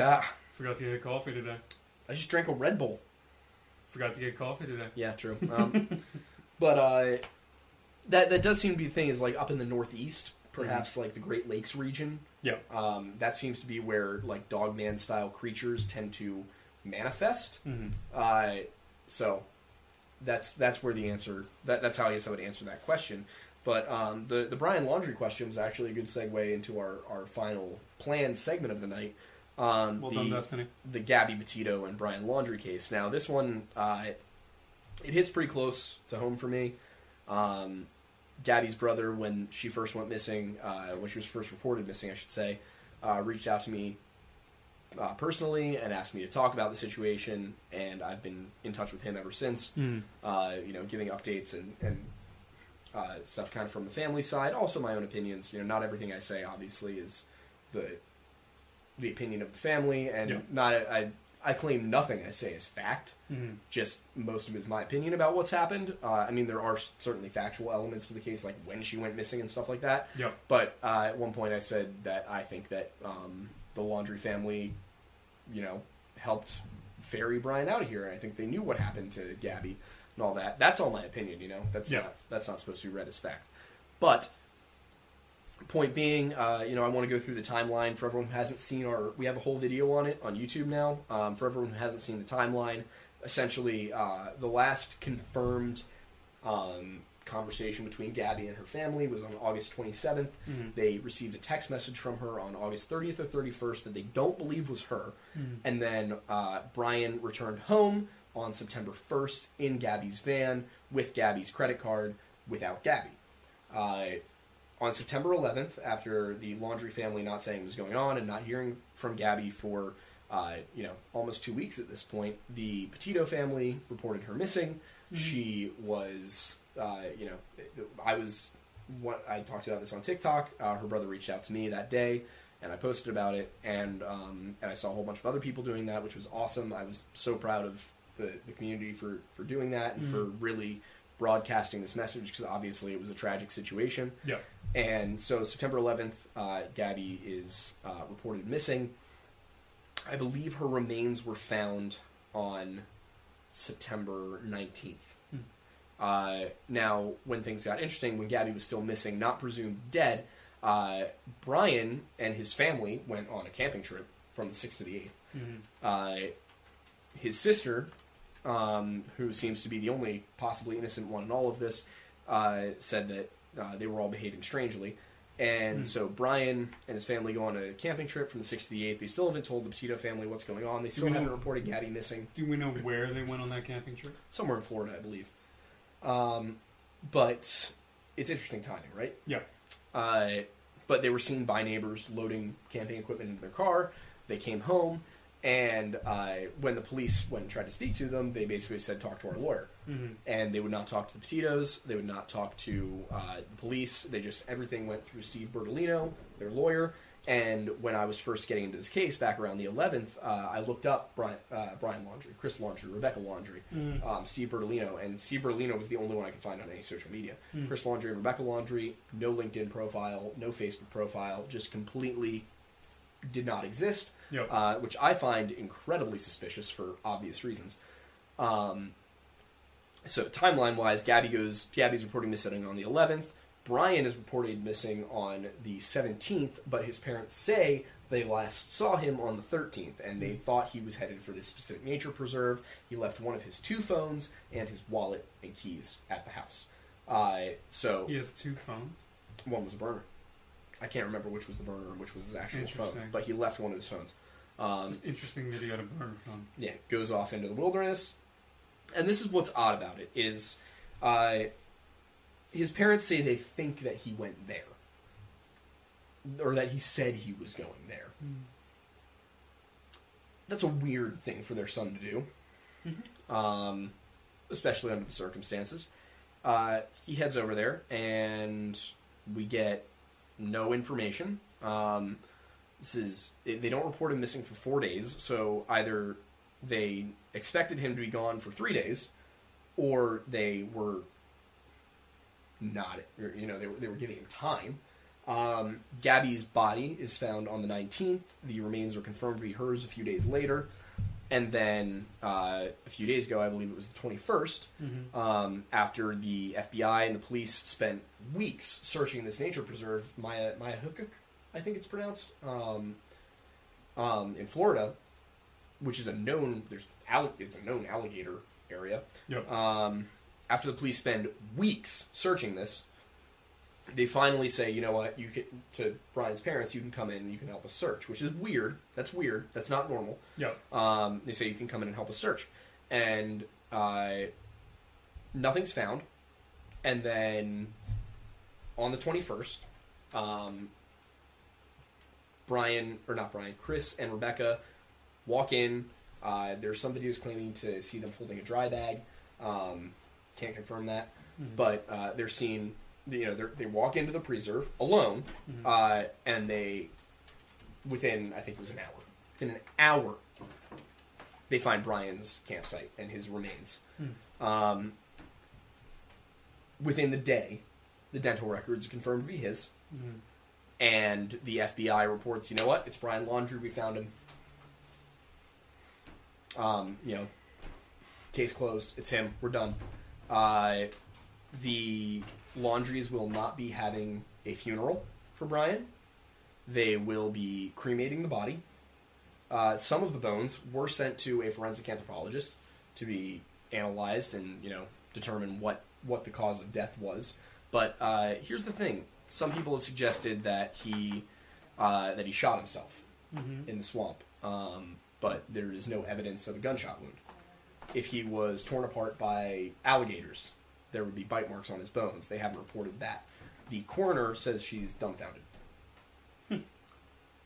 Ah. Forgot to get coffee today. I just drank a Red Bull. Forgot to get coffee today. Yeah, true. Um, but uh, that that does seem to be the thing is like up in the Northeast, perhaps mm-hmm. like the Great Lakes region. Yeah. Um, that seems to be where like Dogman style creatures tend to manifest. Mm-hmm. Uh, so that's that's where the answer. That that's how I guess I would answer that question. But um, the the Brian Laundrie question was actually a good segue into our our final planned segment of the night. Um, well the, done, Destiny. The Gabby Petito and Brian Laundrie case. Now, this one, uh, it hits pretty close to home for me. Um, Gabby's brother, when she first went missing, uh, when she was first reported missing, I should say, uh, reached out to me uh, personally and asked me to talk about the situation, and I've been in touch with him ever since, mm. uh, you know, giving updates and, and uh, stuff kind of from the family side, also my own opinions. You know, not everything I say, obviously, is the... the opinion of the family, and yeah. not I I claim nothing I say is fact. Mm-hmm. Just most of it is my opinion about what's happened. Uh, I mean, there are certainly factual elements to the case, like when she went missing and stuff like that. Yeah. But uh, at one point I said that I think that um, the Laundrie family, you know, helped ferry Brian out of here, and I think they knew what happened to Gabby and all that. That's all my opinion, you know. That's yeah. not, that's not supposed to be read as fact. But... point being, uh, you know, I want to go through the timeline for everyone who hasn't seen our... We have a whole video on it on YouTube now. Um, for everyone who hasn't seen the timeline, essentially uh, the last confirmed um, conversation between Gabby and her family was on August twenty-seventh. Mm-hmm. They received a text message from her on August thirtieth or thirty-first that they don't believe was her. Mm-hmm. And then uh, Brian returned home on September first in Gabby's van with Gabby's credit card without Gabby. Uh... On September eleventh, after the Laundrie family not saying what was going on and not hearing from Gabby for, uh, you know, almost two weeks at this point, the Petito family reported her missing. Mm-hmm. She was, uh, you know, I was, what I talked about this on TikTok. Uh, her brother reached out to me that day, and I posted about it, and um, and I saw a whole bunch of other people doing that, which was awesome. I was so proud of the, the community for, for doing that and mm-hmm. for really... broadcasting this message, because obviously it was a tragic situation. Yeah. And so September eleventh, uh, Gabby is uh, reported missing. I believe her remains were found on September nineteenth. Mm. Uh, now, when things got interesting, when Gabby was still missing, not presumed dead, uh, Brian and his family went on a camping trip from the sixth to the eighth. Mm-hmm. Uh, his sister... Um, who seems to be the only possibly innocent one in all of this, uh, said that uh, they were all behaving strangely. And mm. so Brian and his family go on a camping trip from the sixth to the eighth. They still haven't told the Petito family what's going on. They still haven't know, reported Gabby missing. Do we know where they went on that camping trip? Somewhere in Florida, I believe. Um, but it's interesting timing, right? Yeah. Uh, but they were seen by neighbors loading camping equipment into their car. They came home. And uh, when the police went and tried to speak to them, they basically said, talk to our lawyer. Mm-hmm. And they would not talk to the Petitos. They would not talk to uh, the police. They just, everything went through Steve Bertolino, their lawyer. And when I was first getting into this case, back around the eleventh, uh, I looked up Brian, uh, Brian Laundrie, Chris Laundrie, Rebecca Laundrie, mm. um, Steve Bertolino. And Steve Bertolino was the only one I could find on any social media. Mm. Chris Laundrie, Rebecca Laundrie, no LinkedIn profile, no Facebook profile, just completely... did not exist, yep. uh, which I find incredibly suspicious for obvious reasons. Um, so timeline-wise, Gabby goes. Gabby's reported missing on the eleventh. Brian is reported missing on the seventeenth, but his parents say they last saw him on the thirteenth, and they thought he was headed for this specific nature preserve. He left one of his two phones and his wallet and keys at the house. Uh, so he has two phones? One was a burner. I can't remember which was the burner and which was his actual phone, but he left one of his phones. Um, it's interesting that he had a burner phone. Yeah, goes off into the wilderness, and this is what's odd about it is, uh, his parents say they think that he went there, or that he said he was going there. Mm. That's a weird thing for their son to do, mm-hmm. um, especially under the circumstances. Uh, he heads over there and. we get no information. Um, this is they don't report him missing for four days, so either they expected him to be gone for three days, or they were not. You know, they were they were giving him time. Um, Gabby's body is found on the nineteenth. The remains are confirmed to be hers a few days later. And then uh, a few days ago, I believe it was the twenty-first, mm-hmm. um, after the F B I and the police spent weeks searching this nature preserve, Maya, Maya Hukuk, I think it's pronounced, um, um, in Florida, which is a known, there's it's a known alligator area. Yep. Um, after the police spend weeks searching this, they finally say, you know what, you can, to Brian's parents, you can come in and you can help us search, which is weird. That's weird. That's not normal. Yep. Um, they say you can come in and help us search. And uh, nothing's found. And then on the twenty-first, um, Brian, or not Brian, Chris and Rebecca walk in. Uh, there's somebody who's claiming to see them holding a dry bag. Um, can't confirm that. Mm-hmm. But uh, they're seen... You know, they walk into the preserve alone, mm-hmm. uh, and they, within, I think it was an hour, within an hour, they find Brian's campsite and his remains. Mm. Um, within the day, the dental records are confirmed to be his, mm-hmm. and the F B I reports, you know what, it's Brian Laundrie, we found him. Um, you know, case closed, it's him, we're done. Uh, the... Laundries will not be having a funeral for Brian. They will be cremating the body. Uh, some of the bones were sent to a forensic anthropologist to be analyzed and, you know, determine what, what the cause of death was. But uh, here's the thing. Some people have suggested that he uh, that he shot himself mm-hmm. in the swamp, um, but there is no evidence of a gunshot wound. If he was torn apart by alligators... there would be bite marks on his bones. They haven't reported that. The coroner says she's dumbfounded. Hmm.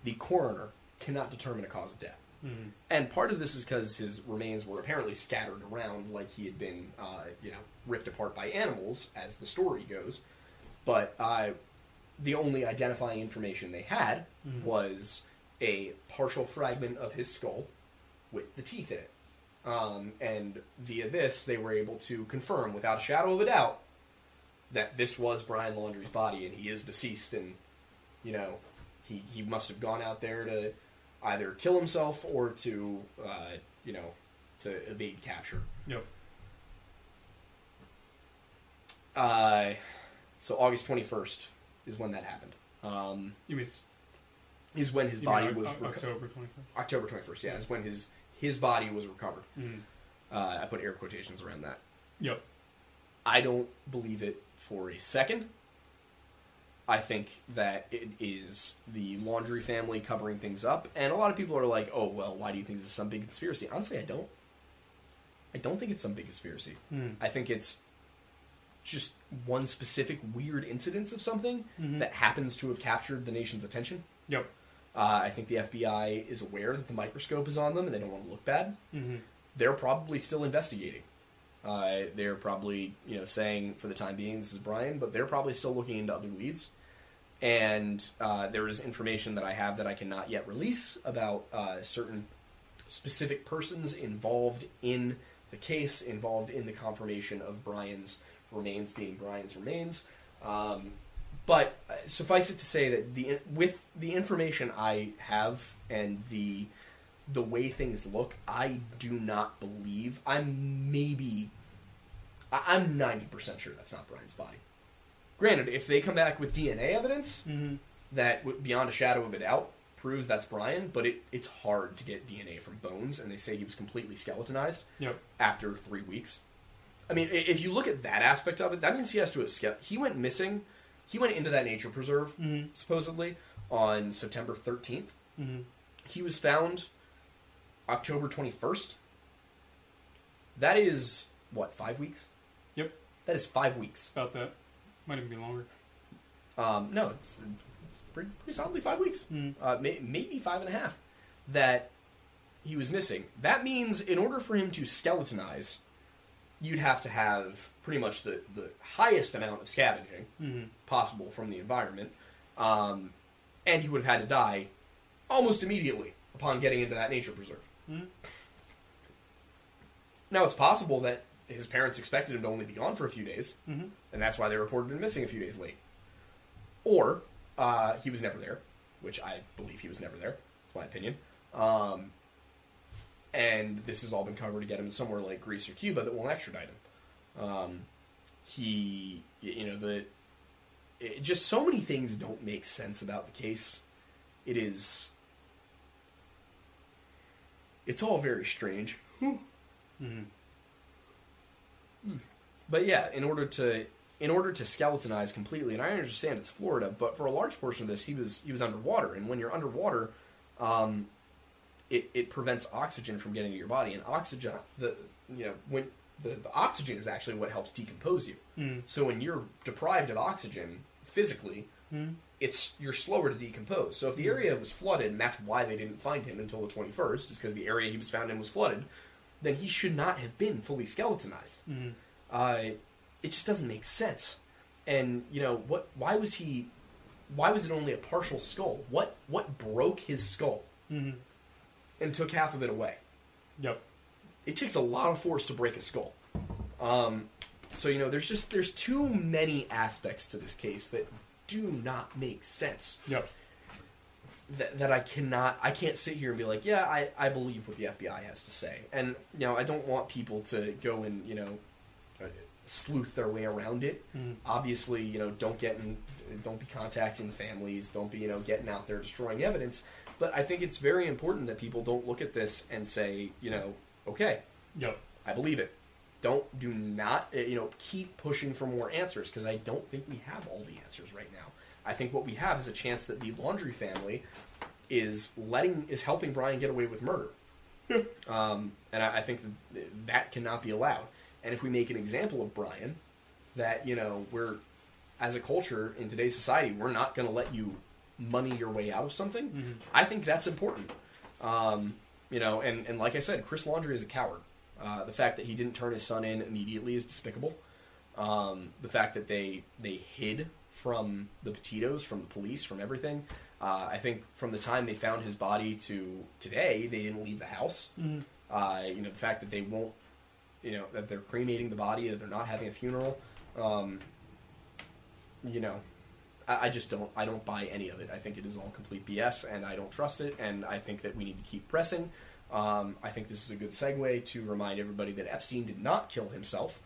The coroner cannot determine a cause of death. Mm-hmm. And part of this is because his remains were apparently scattered around like he had been, uh, you know, ripped apart by animals, as the story goes. But uh, the only identifying information they had mm-hmm. was a partial fragment of his skull with the teeth in it. Um, and via this, they were able to confirm, without a shadow of a doubt, that this was Brian Laundrie's body, and he is deceased, and, you know, he, he must have gone out there to either kill himself or to, uh, you know, to evade capture. Yep. Uh, so August twenty-first is when that happened. Um, you mean... Is when his body was... October twenty-first? October twenty-first, yeah, is when his... His body was recovered. Mm. Uh, I put air quotations around that. Yep. I don't believe it for a second. I think that it is the Laundrie family covering things up. And a lot of people are like, oh, well, why do you think this is some big conspiracy? Honestly, I don't. I don't think it's some big conspiracy. Mm. I think it's just one specific weird incidence of something mm-hmm. that happens to have captured the nation's attention. Yep. Uh, I think the F B I is aware that the microscope is on them and they don't want to look bad. Mm-hmm. They're probably still investigating. Uh, they're probably, you know, saying for the time being, this is Brian, but they're probably still looking into other leads. And uh, there is information that I have that I cannot yet release about uh, certain specific persons involved in the case, involved in the confirmation of Brian's remains being Brian's remains. Um... But uh, suffice it to say that the with the information I have and the the way things look, I do not believe. I'm maybe I, I'm ninety percent sure that's not Brian's body. Granted, if they come back with D N A evidence mm-hmm. that w- beyond a shadow of a doubt proves that's Brian, but it, it's hard to get D N A from bones, and they say he was completely skeletonized yep. after three weeks. I mean, if you look at that aspect of it, that means he has to have ske- he went missing. He went into that nature preserve, mm-hmm. supposedly, on September thirteenth. Mm-hmm. He was found October twenty-first. That is, what, five weeks? Yep. That is five weeks. About that. Might even be longer. Um, no, it's, it's pretty, pretty solidly five weeks. Mm-hmm. Uh, may, maybe five and a half that he was missing. That means in order for him to skeletonize, you'd have to have pretty much the, the highest amount of scavenging mm-hmm. possible from the environment, um, and you would have had to die almost immediately upon getting into that nature preserve. Mm-hmm. Now, it's possible that his parents expected him to only be gone for a few days, mm-hmm. and that's why they reported him missing a few days late. Or, uh, he was never there, which I believe he was never there. That's my opinion. Um, and this has all been covered to get him somewhere like Greece or Cuba that won't extradite him. Um, he, you know, the it, just so many things don't make sense about the case. It is, it's all very strange. Mm-hmm. But yeah, in order to in order to skeletonize completely, and I understand it's Florida, but for a large portion of this, he was he was underwater, and when you're underwater, um, it it prevents oxygen from getting to your body, and oxygen the you know when the, the oxygen is actually what helps decompose you. Mm. So when you're deprived of oxygen physically, mm. it's you're slower to decompose. So if the area was flooded, and that's why they didn't find him until the twenty-first, is because the area he was found in was flooded, then he should not have been fully skeletonized. Mm. Uh, it just doesn't make sense. And, you know, what? why was he... Why was it only a partial skull? What What broke his skull mm-hmm. and took half of it away? Yep. It takes a lot of force to break a skull. Um, so, you know, there's just... There's too many aspects to this case that do not make sense. Yep. That, that I cannot... I can't sit here and be like, yeah, I, I believe what the F B I has to say. And, you know, I don't want people to go and, you know... sleuth their way around it. Mm. Obviously, you know, don't get in, don't be contacting families, don't be, you know, getting out there destroying evidence, but I think it's very important that people don't look at this and say, you know, okay, yep. I believe it. Don't, do not, you know, keep pushing for more answers, because I don't think we have all the answers right now. I think what we have is a chance that the Laundrie family is letting, is helping Brian get away with murder. Yeah. Um, and I, I think that, that cannot be allowed. And if we make an example of Brian, that, you know, we're, as a culture in today's society, we're not going to let you money your way out of something, mm-hmm. I think that's important. Um, you know, and, and like I said, Chris Laundrie is a coward. Uh, the fact that he didn't turn his son in immediately is despicable. Um, the fact that they, they hid from the Petitos, from the police, from everything. Uh, I think from the time they found his body to today, they didn't leave the house. Mm-hmm. Uh, you know, the fact that they won't, you know, that they're cremating the body, that they're not having a funeral. Um, you know, I, I just don't, I don't buy any of it. I think it is all complete B S, and I don't trust it, and I think that we need to keep pressing. Um, I think this is a good segue to remind everybody that Epstein did not kill himself.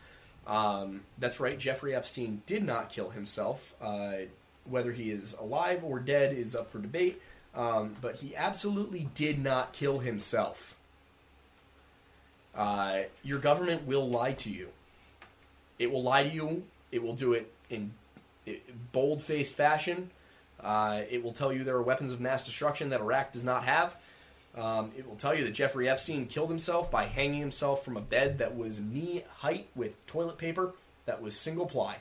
Um, that's right, Jeffrey Epstein did not kill himself. Uh, whether he is alive or dead is up for debate, um, but he absolutely did not kill himself. Uh, your government will lie to you. It will lie to you. It will do it in bold-faced fashion. Uh, it will tell you there are weapons of mass destruction that Iraq does not have. Um, it will tell you that Jeffrey Epstein killed himself by hanging himself from a bed that was knee height with toilet paper that was single ply,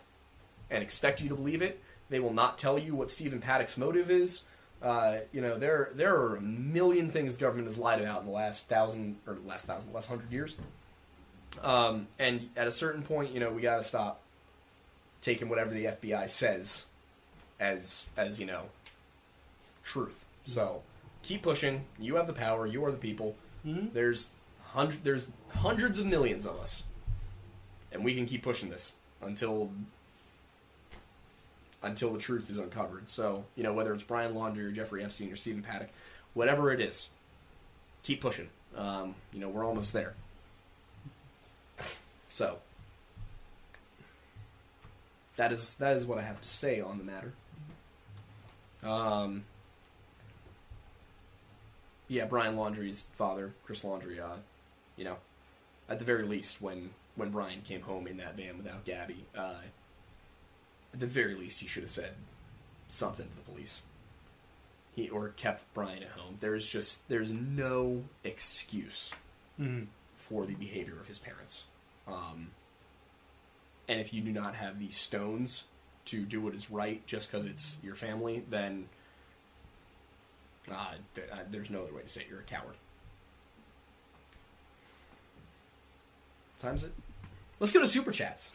and expect you to believe it. They will not tell you what Stephen Paddock's motive is. Uh, you know, there there are a million things the government has lied about in the last thousand, or last thousand, last hundred years. Um, and at a certain point, you know, we got to stop taking whatever the F B I says as, as you know, truth. So, keep pushing. You have the power. You are the people. Mm-hmm. There's hundred, there's hundreds of millions of us. And we can keep pushing this until... until the truth is uncovered. So, you know, whether it's Brian Laundrie or Jeffrey Epstein or Stephen Paddock, whatever it is, keep pushing. Um, you know, we're almost there. So, that is that is what I have to say on the matter. Um, yeah, Brian Laundrie's father, Chris Laundrie, uh, you know, at the very least, when, when Brian came home in that van without Gabby, uh, at the very least, he should have said something to the police. He or kept Brian at home. There's just there's no excuse mm-hmm. for the behavior of his parents. Um, and if you do not have the stones to do what is right just because it's your family, then uh, th- uh, there's no other way to say it. You're a coward. Time's it. Let's go to Super Chats.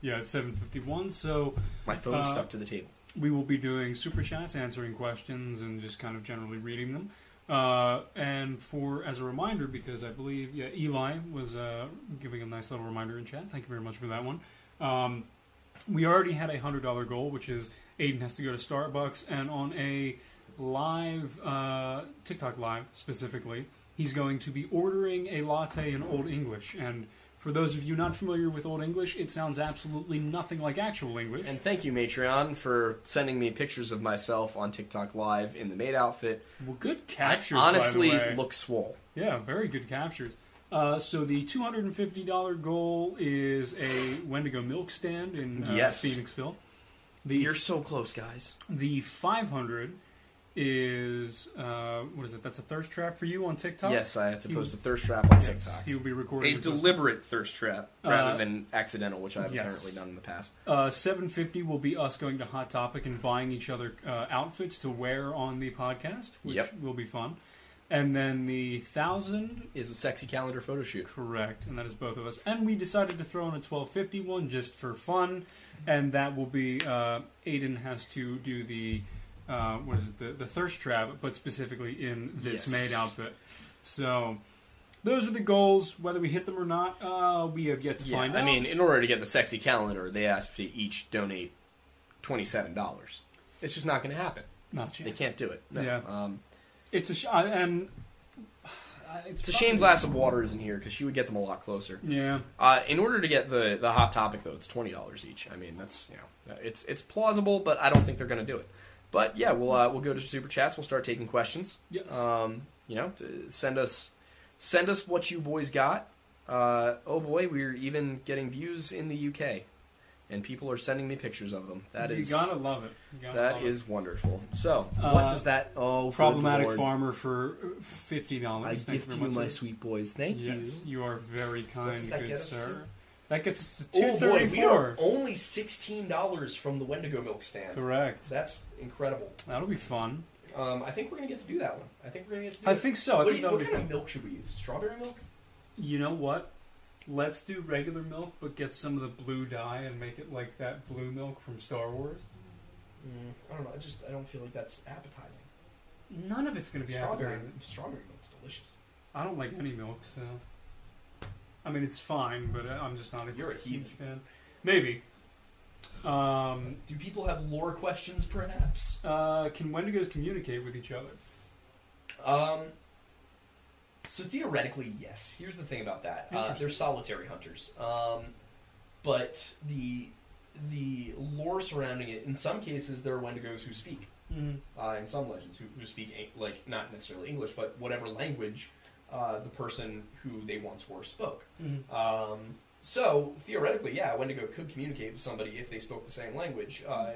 Yeah, it's seven fifty-one, so... My phone is uh, stuck to the table. We will be doing Super Chats, answering questions, and just kind of generally reading them. Uh, and for, as a reminder, because I believe yeah, Eli was uh, giving a nice little reminder in chat. Thank you very much for that one. Um, we already had a one hundred dollar goal, which is Aidan has to go to Starbucks, and on a live, uh, TikTok live specifically, he's going to be ordering a latte in Old English. And for those of you not familiar with Old English, it sounds absolutely nothing like actual English. And thank you, Matreon, for sending me pictures of myself on TikTok Live in the maid outfit. Well, good captures, I honestly by the way. Look swole. Yeah, very good captures. Uh, so the two hundred fifty dollar goal is a Wendigo milk stand in uh, yes. Phoenixville. The, You're so close, guys. The five hundred is, uh, what is it? That's a thirst trap for you on TikTok? Yes, I have to post a thirst trap on yes, TikTok. He will be recording a deliberate post. thirst trap rather uh, than accidental, which I've yes. apparently done in the past. Uh, seven fifty will be us going to Hot Topic and buying each other uh, outfits to wear on the podcast, which yep. will be fun. And then the one thousand is a sexy calendar photo shoot. Correct, and that is both of us. And we decided to throw in a twelve fifty one just for fun, and that will be uh, Aidan has to do the... Uh, what is it? The, the thirst trap, but specifically in this yes. maid outfit. So, those are the goals. Whether we hit them or not, uh, we have yet to yeah, find I out. I mean, in order to get the sexy calendar, they have to each donate twenty-seven dollars. It's just not going to happen. Not a chance. They can't do it. No. Yeah. Um, it's a sh- I, and uh, it's, it's a shame Glass of Water isn't here because she would get them a lot closer. Yeah. Uh, in order to get the the Hot Topic though, it's twenty dollars each. I mean, that's you know, it's it's plausible, but I don't think they're going to do it. But yeah, we'll uh, we'll go to Super Chats. We'll start taking questions. Yes. Um, you know, send us send us what you boys got. Uh, oh boy, we're even getting views in the U K, and people are sending me pictures of them. That you is you gotta love it. You gotta that love is it. Wonderful. So what uh, does that? Oh, problematic farmer for fifty dollars. I gift you, you my sweet boys. Thank yes, you. Yes, you are very kind, good sir. To? That gets us to two thirty-four. Oh boy, we are only sixteen dollars from the Wendigo milk stand. Correct. That's incredible. That'll be fun. Um, I think we're gonna get to do that one. I think we're gonna get to. Do I that. think so. I what think you, what kind fun. of milk should we use? Strawberry milk? You know what? Let's do regular milk, but get some of the blue dye and make it like that blue milk from Star Wars. Mm, I don't know. I just I don't feel like that's appetizing. None of it's gonna be strawberry, appetizing. Strawberry milk's delicious. I don't like any milk, so. I mean, it's fine, but I'm just not a You're a huge fan. Maybe. Um, Do people have lore questions, perhaps? Uh, can Wendigos communicate with each other? Um. So theoretically, yes. Here's the thing about that. Uh, they're solitary hunters. Um, but the the lore surrounding it, in some cases, there are Wendigos who speak. Mm-hmm. Uh, in some legends, who, who speak, like, not necessarily English, but whatever language... Uh, the person who they once were spoke. Mm-hmm. Um, so, theoretically, yeah, Wendigo could communicate with somebody if they spoke the same language, uh,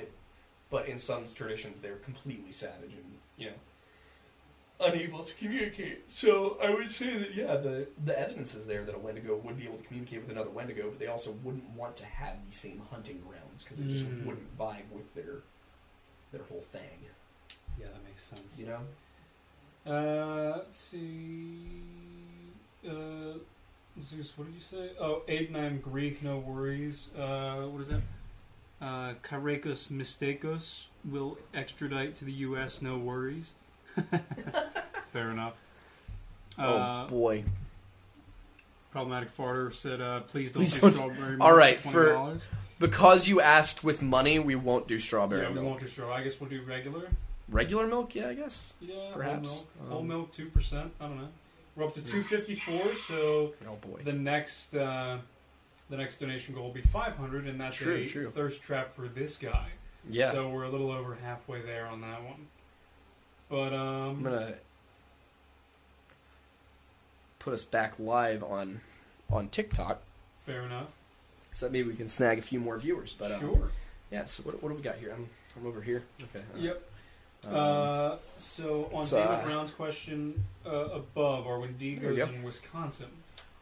but in some traditions they're completely savage and, you know, unable to communicate. So, I would say that, yeah, the, the evidence is there that a Wendigo would be able to communicate with another Wendigo, but they also wouldn't want to have the same hunting grounds, because they just mm. wouldn't vibe with their their whole thing. Yeah, that makes sense. You know? Uh, let's see. Uh, Zeus, what did you say? Oh, Aidan, I'm Greek, no worries. Uh, what is that? Uh, Karekos Mistakos will extradite to the U S, no worries. Fair enough. Uh, oh, boy. Problematic Farter said, uh, please don't say strawberry milk. All right, for, because you asked with money, we won't do strawberry yeah, milk. Yeah, we won't do strawberry. I guess we'll do regular. Regular milk, yeah, I guess. Yeah, perhaps. Whole milk, um, whole milk, two percent. I don't know. We're up to two fifty four, so oh boy. the next uh, the next donation goal will be five hundred, and that's true, a true. thirst trap for this guy. Yeah. So we're a little over halfway there on that one. But um, I'm gonna put us back live on on TikTok. Fair enough. So that maybe we can snag a few more viewers. But um, sure. Yeah. So what what do we got here? I'm I'm over here. Okay. Uh, yep. Um, uh, so on David uh, Brown's question uh, above, are Wendigos in Wisconsin?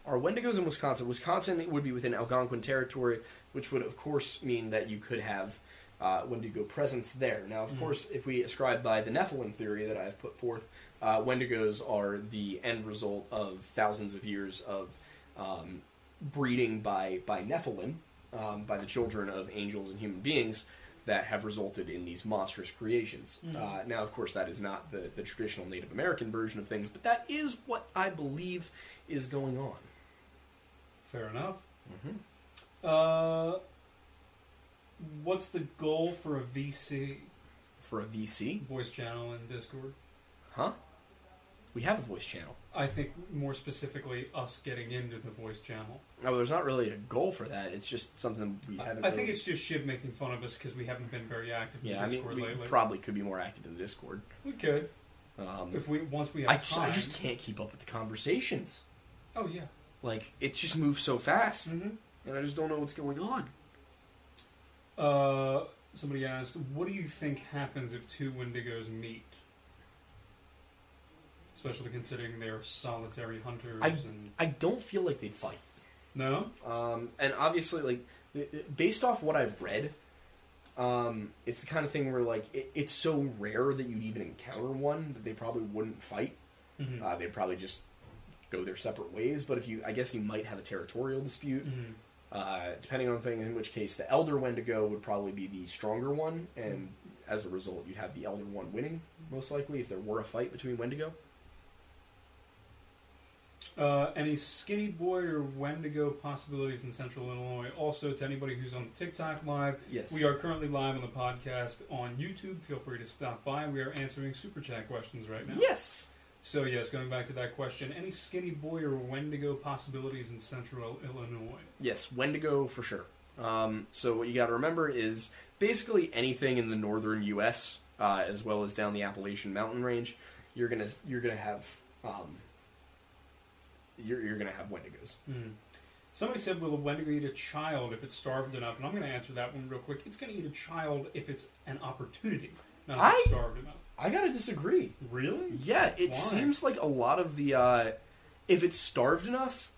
Are Wendigos in Wisconsin? Wisconsin would be within Algonquin territory, which would, of course, mean that you could have uh, Wendigo presence there. Now, of mm. course, if we ascribe by the Nephilim theory that I have put forth, uh, Wendigos are the end result of thousands of years of um, breeding by, by Nephilim, um, by the children of angels and human beings, that have resulted in these monstrous creations. Mm-hmm. Uh, now, of course, that is not the, the traditional Native American version of things, but that is what I believe is going on. Fair enough. Mm-hmm. Uh, what's the goal for a V C? For a V C? Voice channel in Discord. Huh? We have a voice channel. I think more specifically us getting into the voice channel. No, well, there's not really a goal for that. It's just something we haven't I, I think really... it's just Shiv making fun of us because we haven't been very active in yeah, the Discord I mean, we lately. We probably could be more active in the Discord. We could. Um, if we once we have I time. Just, I just can't keep up with the conversations. Oh, yeah. Like, it just moves so fast. Mm-hmm. And I just don't know what's going on. Uh, somebody asked, what do you think happens if two Wendigos meet? Especially considering they're solitary hunters. I, and... I don't feel like they'd fight. No? Um, and obviously, like, based off what I've read, um, it's the kind of thing where, like, it, it's so rare that you'd even encounter one that they probably wouldn't fight. Mm-hmm. Uh, they'd probably just go their separate ways. But if you, I guess you might have a territorial dispute, mm-hmm. uh, depending on things, in which case the Elder Wendigo would probably be the stronger one, and mm-hmm. as a result, you'd have the Elder one winning, most likely, if there were a fight between Wendigo. Uh, any skinny boy or Wendigo possibilities in Central Illinois? Also, to anybody who's on TikTok live, yes. We are currently live on the podcast on YouTube. Feel free to stop by. We are answering Super Chat questions right now. Yes. So, yes, going back to that question, any skinny boy or Wendigo possibilities in Central Illinois? Yes, Wendigo for sure. Um, so what you got to remember is basically anything in the northern U S, uh, as well as down the Appalachian Mountain Range, you're gonna you're gonna have. Um, You're, you're going to have Wendigos. Mm. Somebody said, will a Wendigo eat a child if it's starved enough? And I'm going to answer that one real quick. It's going to eat a child if it's an opportunity, not I, if it's starved enough. I got to disagree. Really? Yeah, it Why? Seems like a lot of the... Uh, if it's starved enough,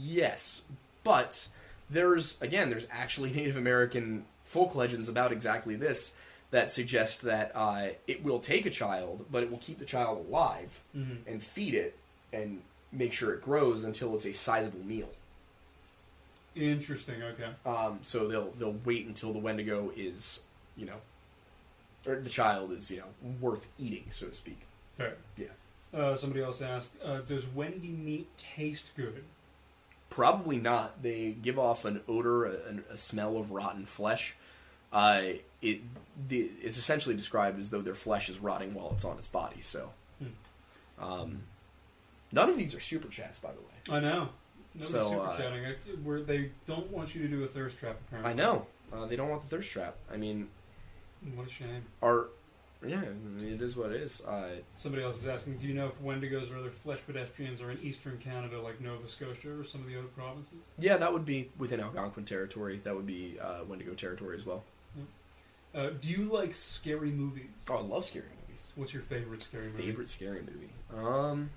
yes. But there's, again, there's actually Native American folk legends about exactly this that suggest that uh, it will take a child, but it will keep the child alive mm-hmm. and feed it and... make sure it grows until it's a sizable meal. Interesting, okay. Um, so they'll they'll wait until the Wendigo is, you know, or the child is, you know, worth eating, so to speak. Fair. Yeah. Uh, somebody else asked, uh, does Wendy meat taste good? Probably not. They give off an odor, a, a smell of rotten flesh. Uh, it the, it's essentially described as though their flesh is rotting while it's on its body, so... Hmm. Um... None of these are super chats, by the way. I know. Nobody's so, super uh, chatting. I, where they don't want you to do a thirst trap, apparently. I know. Uh, they don't want the thirst trap. I mean... What a shame. Our, yeah, it is what it is. Uh, Somebody else is asking, do you know if Wendigos or other flesh pedestrians are in eastern Canada, like Nova Scotia or some of the other provinces? Yeah, that would be within Algonquin territory. That would be uh, Wendigo territory as well. Yeah. Uh, do you like scary movies? Oh, I love scary movies. What's your favorite scary movie? Favorite scary movie? Um...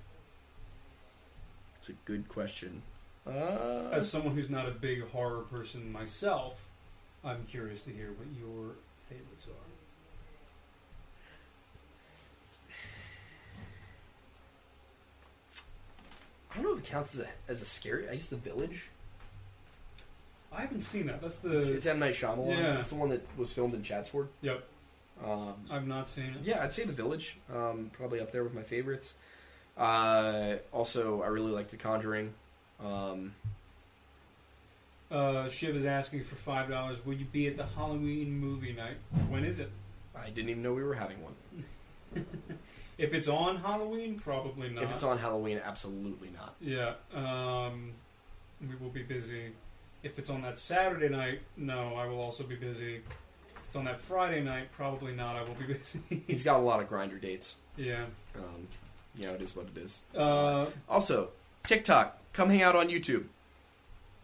A good question. Uh, As someone who's not a big horror person myself, I'm curious to hear what your favorites are. I don't know if it counts as a, as a scary. I guess The Village. I haven't seen that. That's the. It's, it's M. Night Shyamalan. Yeah. It's the one that was filmed in Chatsworth. Yep. Um, I've not seen it. Yeah, I'd say The Village. Um, probably up there with my favorites. Uh, also, I really like The Conjuring. Um, uh, Shiv is asking for five dollars. Will you be at the Halloween movie night? When is it? I didn't even know we were having one. If it's on Halloween, probably not. If it's on Halloween, absolutely not. Yeah. Um, we will be busy. If it's on that Saturday night, no, I will also be busy. If it's on that Friday night, probably not. I will be busy. He's got a lot of grinder dates. Yeah. Um... Yeah, it is what it is. Uh, also, TikTok, come hang out on YouTube.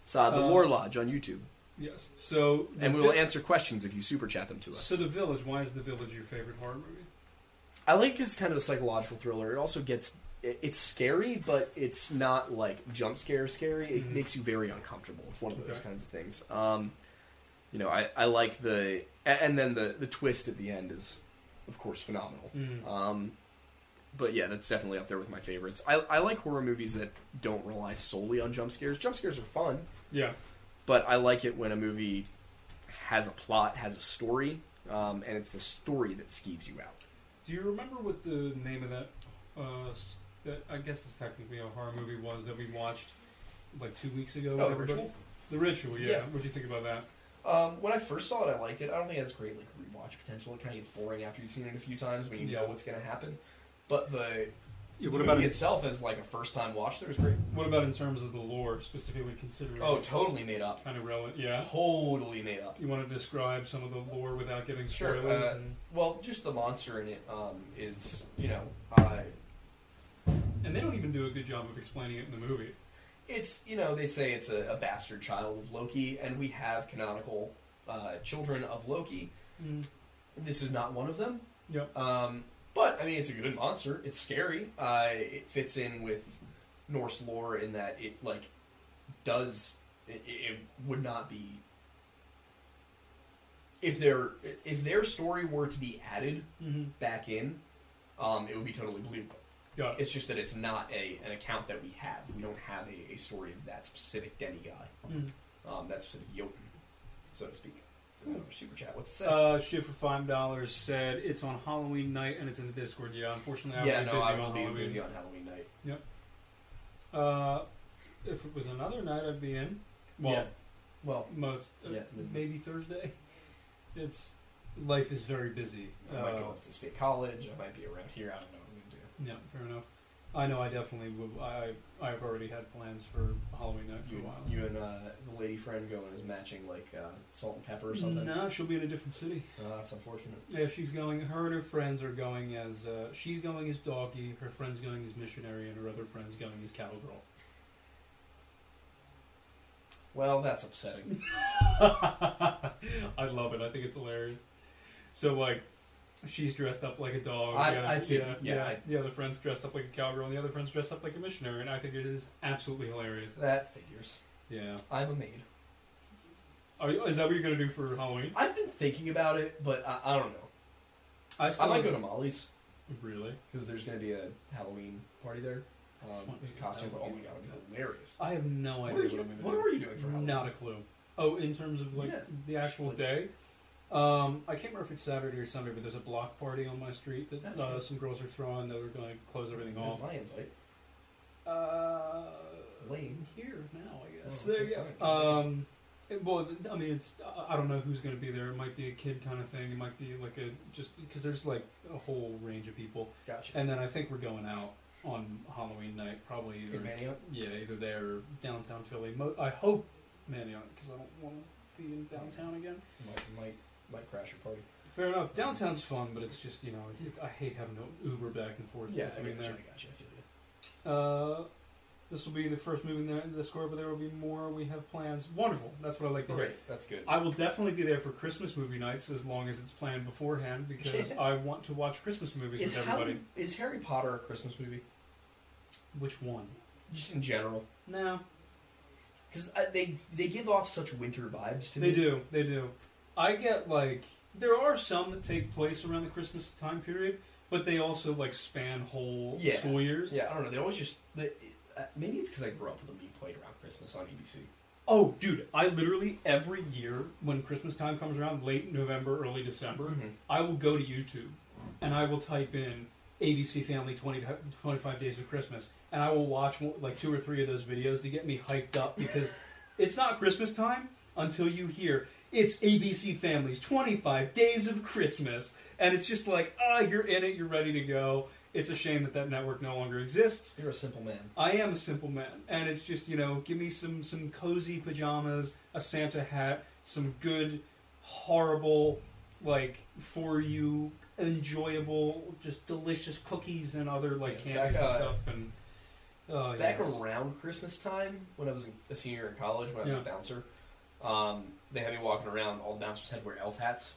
It's uh, the um, Lore Lodge on YouTube. Yes. So, and we will vi- answer questions if you super chat them to us. So The Village, why is The Village your favorite horror movie? I like it's kind of a psychological thriller. It also gets, it, it's scary, but it's not like jump scare scary. It mm-hmm. makes you very uncomfortable. It's one of those okay. kinds of things. Um, you know, I, I like the, and then the, the twist at the end is, of course, phenomenal. Mm. Um But yeah, that's definitely up there with my favorites. I, I like horror movies that don't rely solely on jump scares. Jump scares are fun. Yeah. But I like it when a movie has a plot, has a story, um, and it's the story that skeeves you out. Do you remember what the name of that, uh, that I guess it's technically a horror movie was that we watched like two weeks ago? Oh, The Ritual? The Ritual, yeah. yeah. What do you think about that? Um, when I first saw it, I liked it. I don't think it has great like rewatch potential. It kind of gets boring after you've seen it a few times when you yeah. know what's going to happen. But the yeah, what the about movie it? itself as like a first-time watch, there was great. What about in terms of the lore, specifically considering? Oh, totally made up. Kind of relevant, yeah. Totally made up. You want to describe some of the lore without giving spoilers? Sure. Uh, and... Well, just the monster in it um, is, you know, uh, and they don't even do a good job of explaining it in the movie. It's, you know, they say it's a, a bastard child of Loki, and we have canonical uh, children of Loki. Mm. This is not one of them. Yep. Um, but, I mean, it's a good monster. It's scary. Uh, it fits in with Norse lore in that it, like, does... It, it would not be... If their, if their story were to be added mm-hmm. back in, um, it would be totally believable. Got it. It's just that it's not a an account that we have. We don't have a, a story of that specific demigod, mm. um, that specific Jotun, so to speak. Cool. Super chat. What's it say? Uh, Shiv for five dollars said it's on Halloween night and it's in the Discord. Yeah, unfortunately, I'm yeah, no, busy I will on be Halloween. busy on Halloween night. Yep. Uh, if it was another night, I'd be in. Well, yeah. well, most uh, yeah, maybe Thursday. It's life is very busy. I might uh, go up to State College. I might be around here. I don't know. Yeah, fair enough. I know I definitely would. I, I've already had plans for Halloween night for you, a while. You and uh, the lady friend going is matching like uh, salt and pepper or something? No, she'll be in a different city. Oh, that's unfortunate. Yeah, she's going, her and her friends are going as, uh, she's going as doggy, her friend's going as missionary, and her other friend's going as cattle girl. Well, that's upsetting. I love it. I think it's hilarious. So, like, she's dressed up like a dog. I, yeah, I feel, yeah, yeah, yeah. I, the other friend's dressed up like a cowgirl, and the other friend's dressed up like a missionary, and I think it is absolutely hilarious. That figures. Yeah. I'm a maid. Are you, is that what you're going to do for Halloween? I've been thinking about it, but I, I don't know. I, still I might go to Molly's. Really? Because there's going to be a Halloween party there. Um, costume. Oh my god, it'd be hilarious. I have no idea what, you, what I'm going to do. What were you doing for Halloween? Not a clue. Oh, in terms of like yeah. the actual like, day? Um, I can't remember if it's Saturday or Sunday, but there's a block party on my street that uh, some girls are throwing that are going to close everything off. There's my invite. Uh, Lane here now, I guess. Oh, there you go. Um, it, well, I mean, it's I don't know who's going to be there. It might be a kid kind of thing. It might be like a just because there's like a whole range of people. Gotcha. And then I think we're going out on Halloween night, probably either Manioc? yeah, either there or downtown Philly. Mo I hope Manioc because I don't want to be in downtown again. Might might. Might crash your party. Fair enough. Downtown's fun, but it's just, you know, it's, it, I hate having to Uber back and forth. Yeah, I mean, there. I got you. I feel you. Uh, this will be the first moving there in the score, but there will be more. We have plans. Wonderful. That's what I like to hear. Great. That's good. I will definitely be there for Christmas movie nights as long as it's planned beforehand because I want to watch Christmas movies is with everybody. How, is Harry Potter a Christmas movie? Which one? Just in general. No. Because they, they give off such winter vibes to me. They do. They do. I get, like, there are some that take place around the Christmas time period, but they also, like, span whole yeah. school years. Yeah, I don't know. They always just, they, uh, maybe it's because I grew up with them being played around Christmas on A B C. Oh, dude, I literally, every year, when Christmas time comes around, late November, early December, mm-hmm. I will go to YouTube, and I will type in A B C Family twenty, twenty-five Days of Christmas, and I will watch, like, two or three of those videos to get me hyped up, because it's not Christmas time until you hear... It's A B C Family's twenty-five Days of Christmas. And it's just like, ah, you're in it, you're ready to go. It's a shame that that network no longer exists. You're a simple man. I am a simple man. And it's just, you know, give me some, some cozy pajamas, a Santa hat, some good, horrible, like, for you, enjoyable, just delicious cookies and other, like, yeah, candies back, and stuff. And uh, Back yes. around Christmas time, when I was a senior in college, when I was yeah. a bouncer, um... they had me walking around, all the bouncers had to wear elf hats.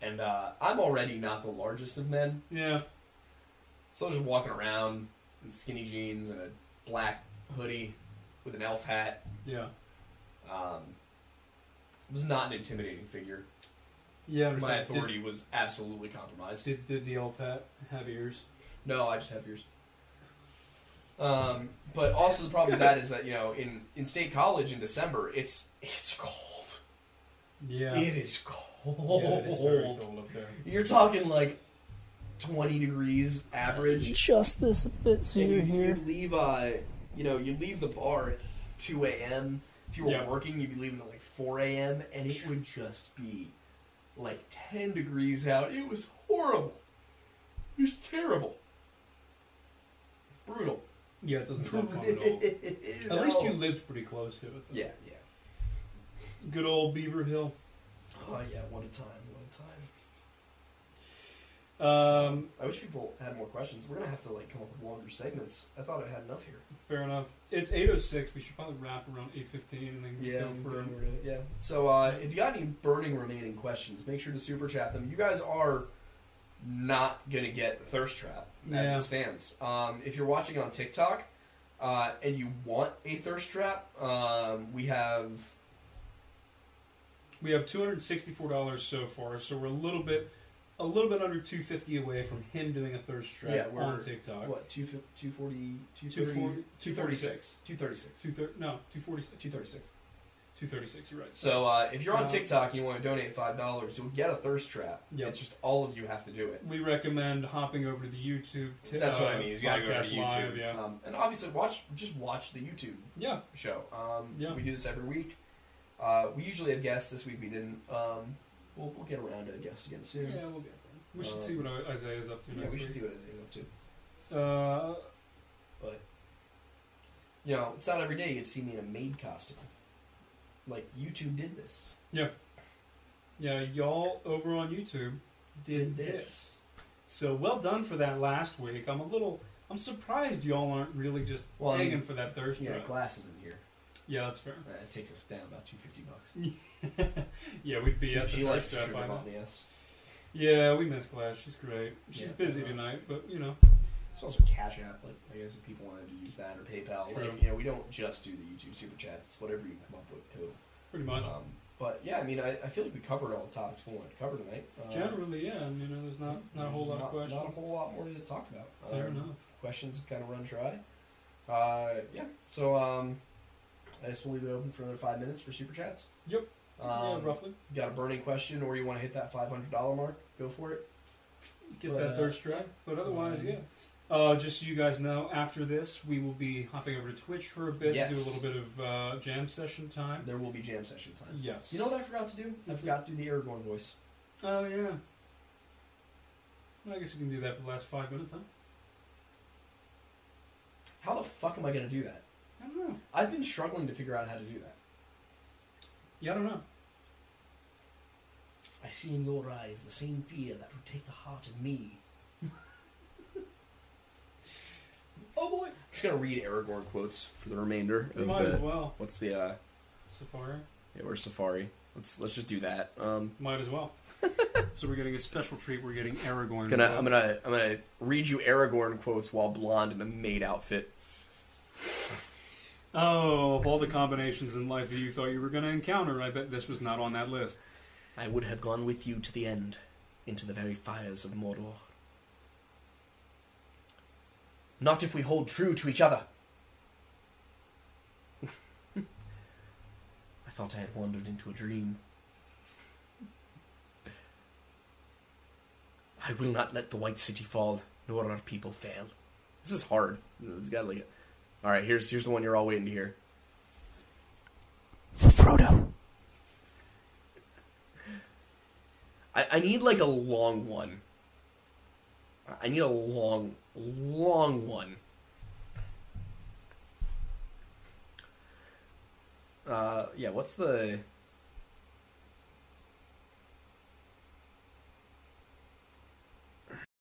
And uh, I'm already not the largest of men. Yeah. So I was just walking around in skinny jeans and a black hoodie with an elf hat. Yeah. Um, it was not an intimidating figure. Yeah, I understand. My authority did, was absolutely compromised. Did, did the elf hat have ears? No, I just have yours. Um, but also the problem with that is that, you know, in, in State College in December, it's it's cold. Yeah. It is cold. Yeah, it is very cold up there. You're talking like twenty degrees average. Just this bit sooner and you, here. You leave, uh, you know, you leave the bar at two a.m. If you were yeah. working, you'd be leaving at like four a.m. and it would just be like ten degrees out. It was horrible. It was terrible. Brutal. Yeah, it doesn't sound fun at all. no. At least you lived pretty close to it, though. Yeah, yeah. Good old Beaver Hill. Oh, yeah, what a time, what a time. Um, I wish people had more questions. We're going to have to, like, come up with longer segments. I thought I had enough here. Fair enough. It's eight oh six. We should probably wrap around eight fifteen and then yeah, go for... Yeah, so uh, if you got any burning remaining questions, make sure to super chat them. You guys are... not gonna get the thirst trap as yeah. it stands. Um, if you're watching on TikTok uh, and you want a thirst trap, um, we have we have two hundred sixty-four dollars so far, so we're a little bit a little bit under two hundred fifty dollars away from him doing a thirst trap yeah, on TikTok. What two forty, two thirty, two thirty-six two thirty-six two thirty no two forty-six two thirty-six two thirty-six, you're right. So uh, if you're on TikTok and you want to donate five dollars, you'll get a thirst trap. Yep. It's just all of you have to do it. We recommend hopping over to the YouTube. T- That's uh, what I mean. You got to go to YouTube. Live, yeah. um, and obviously, watch just watch the YouTube yeah. show. Um, yeah. We do this every week. Uh, we usually have guests. This week we didn't. Um, we'll, we'll get around to a guest again soon. Yeah, we'll get there. We should um, see what Isaiah's up to. Yeah, next we should week. see what Isaiah's up to. Uh, but, you know, it's not every day you'd see me in a maid costume. Like, YouTube did this. Yeah. Yeah, y'all over on YouTube did, did this. this. So, well done for that last week. I'm a little... I'm surprised y'all aren't really just well, hanging I mean, for that thirst trap. Yeah, drive. Glass isn't here. Yeah, that's fair. That uh, takes us down about two hundred fifty bucks. yeah, we'd be she, at the she likes trap by now. Yeah, we miss Glass. She's great. She's yeah, busy tonight, but, you know. It's also Cash App, like, I guess if people wanted to use that or PayPal. Like, you know, we don't just do the YouTube Super Chats. It's whatever you come up with, too. Pretty much. Um, but, yeah, I mean, I, I feel like we covered all the topics we wanted to cover tonight. Uh, Generally, yeah. You know, there's not, not there's a whole lot not, of questions. Not a whole lot more to talk about. Fair um, enough. Questions have kind of run dry. Uh, yeah, so um, I just will leave it open for another five minutes for Super Chats. Yep. Um, yeah, roughly. You got a burning question or you want to hit that five hundred dollars mark, go for it. Get but, that thirst trap. But otherwise, um, yeah. Uh, just so you guys know, after this, we will be hopping over to Twitch for a bit yes. to do a little bit of uh, jam session time. There will be jam session time. Yes. You know what I forgot to do? I forgot to do the Aragorn voice. Oh, yeah. Well, I guess you can do that for the last five minutes, huh? How the fuck am I going to do that? I don't know. I've been struggling to figure out how to do that. Yeah, I don't know. I see in your eyes the same fear that would take the heart of me. Oh boy! I'm just gonna read Aragorn quotes for the remainder. Of, might as well. Uh, what's the uh, Safari? Yeah, we're Safari. Let's let's just do that. Um, might as well. So we're getting a special treat. We're getting Aragorn. Gonna, I'm gonna I'm gonna read you Aragorn quotes while blonde in a maid outfit. Oh, of all the combinations in life that you thought you were gonna encounter, I bet this was not on that list. I would have gone with you to the end, into the very fires of Mordor. Not if we hold true to each other. I thought I had wandered into a dream. I will not let the White City fall, nor our people fail. This is hard. It's got like a... Alright, here's here's the one you're all waiting to hear. For Frodo. I, I need like a long one. I need a long, long one. Uh, yeah, what's the...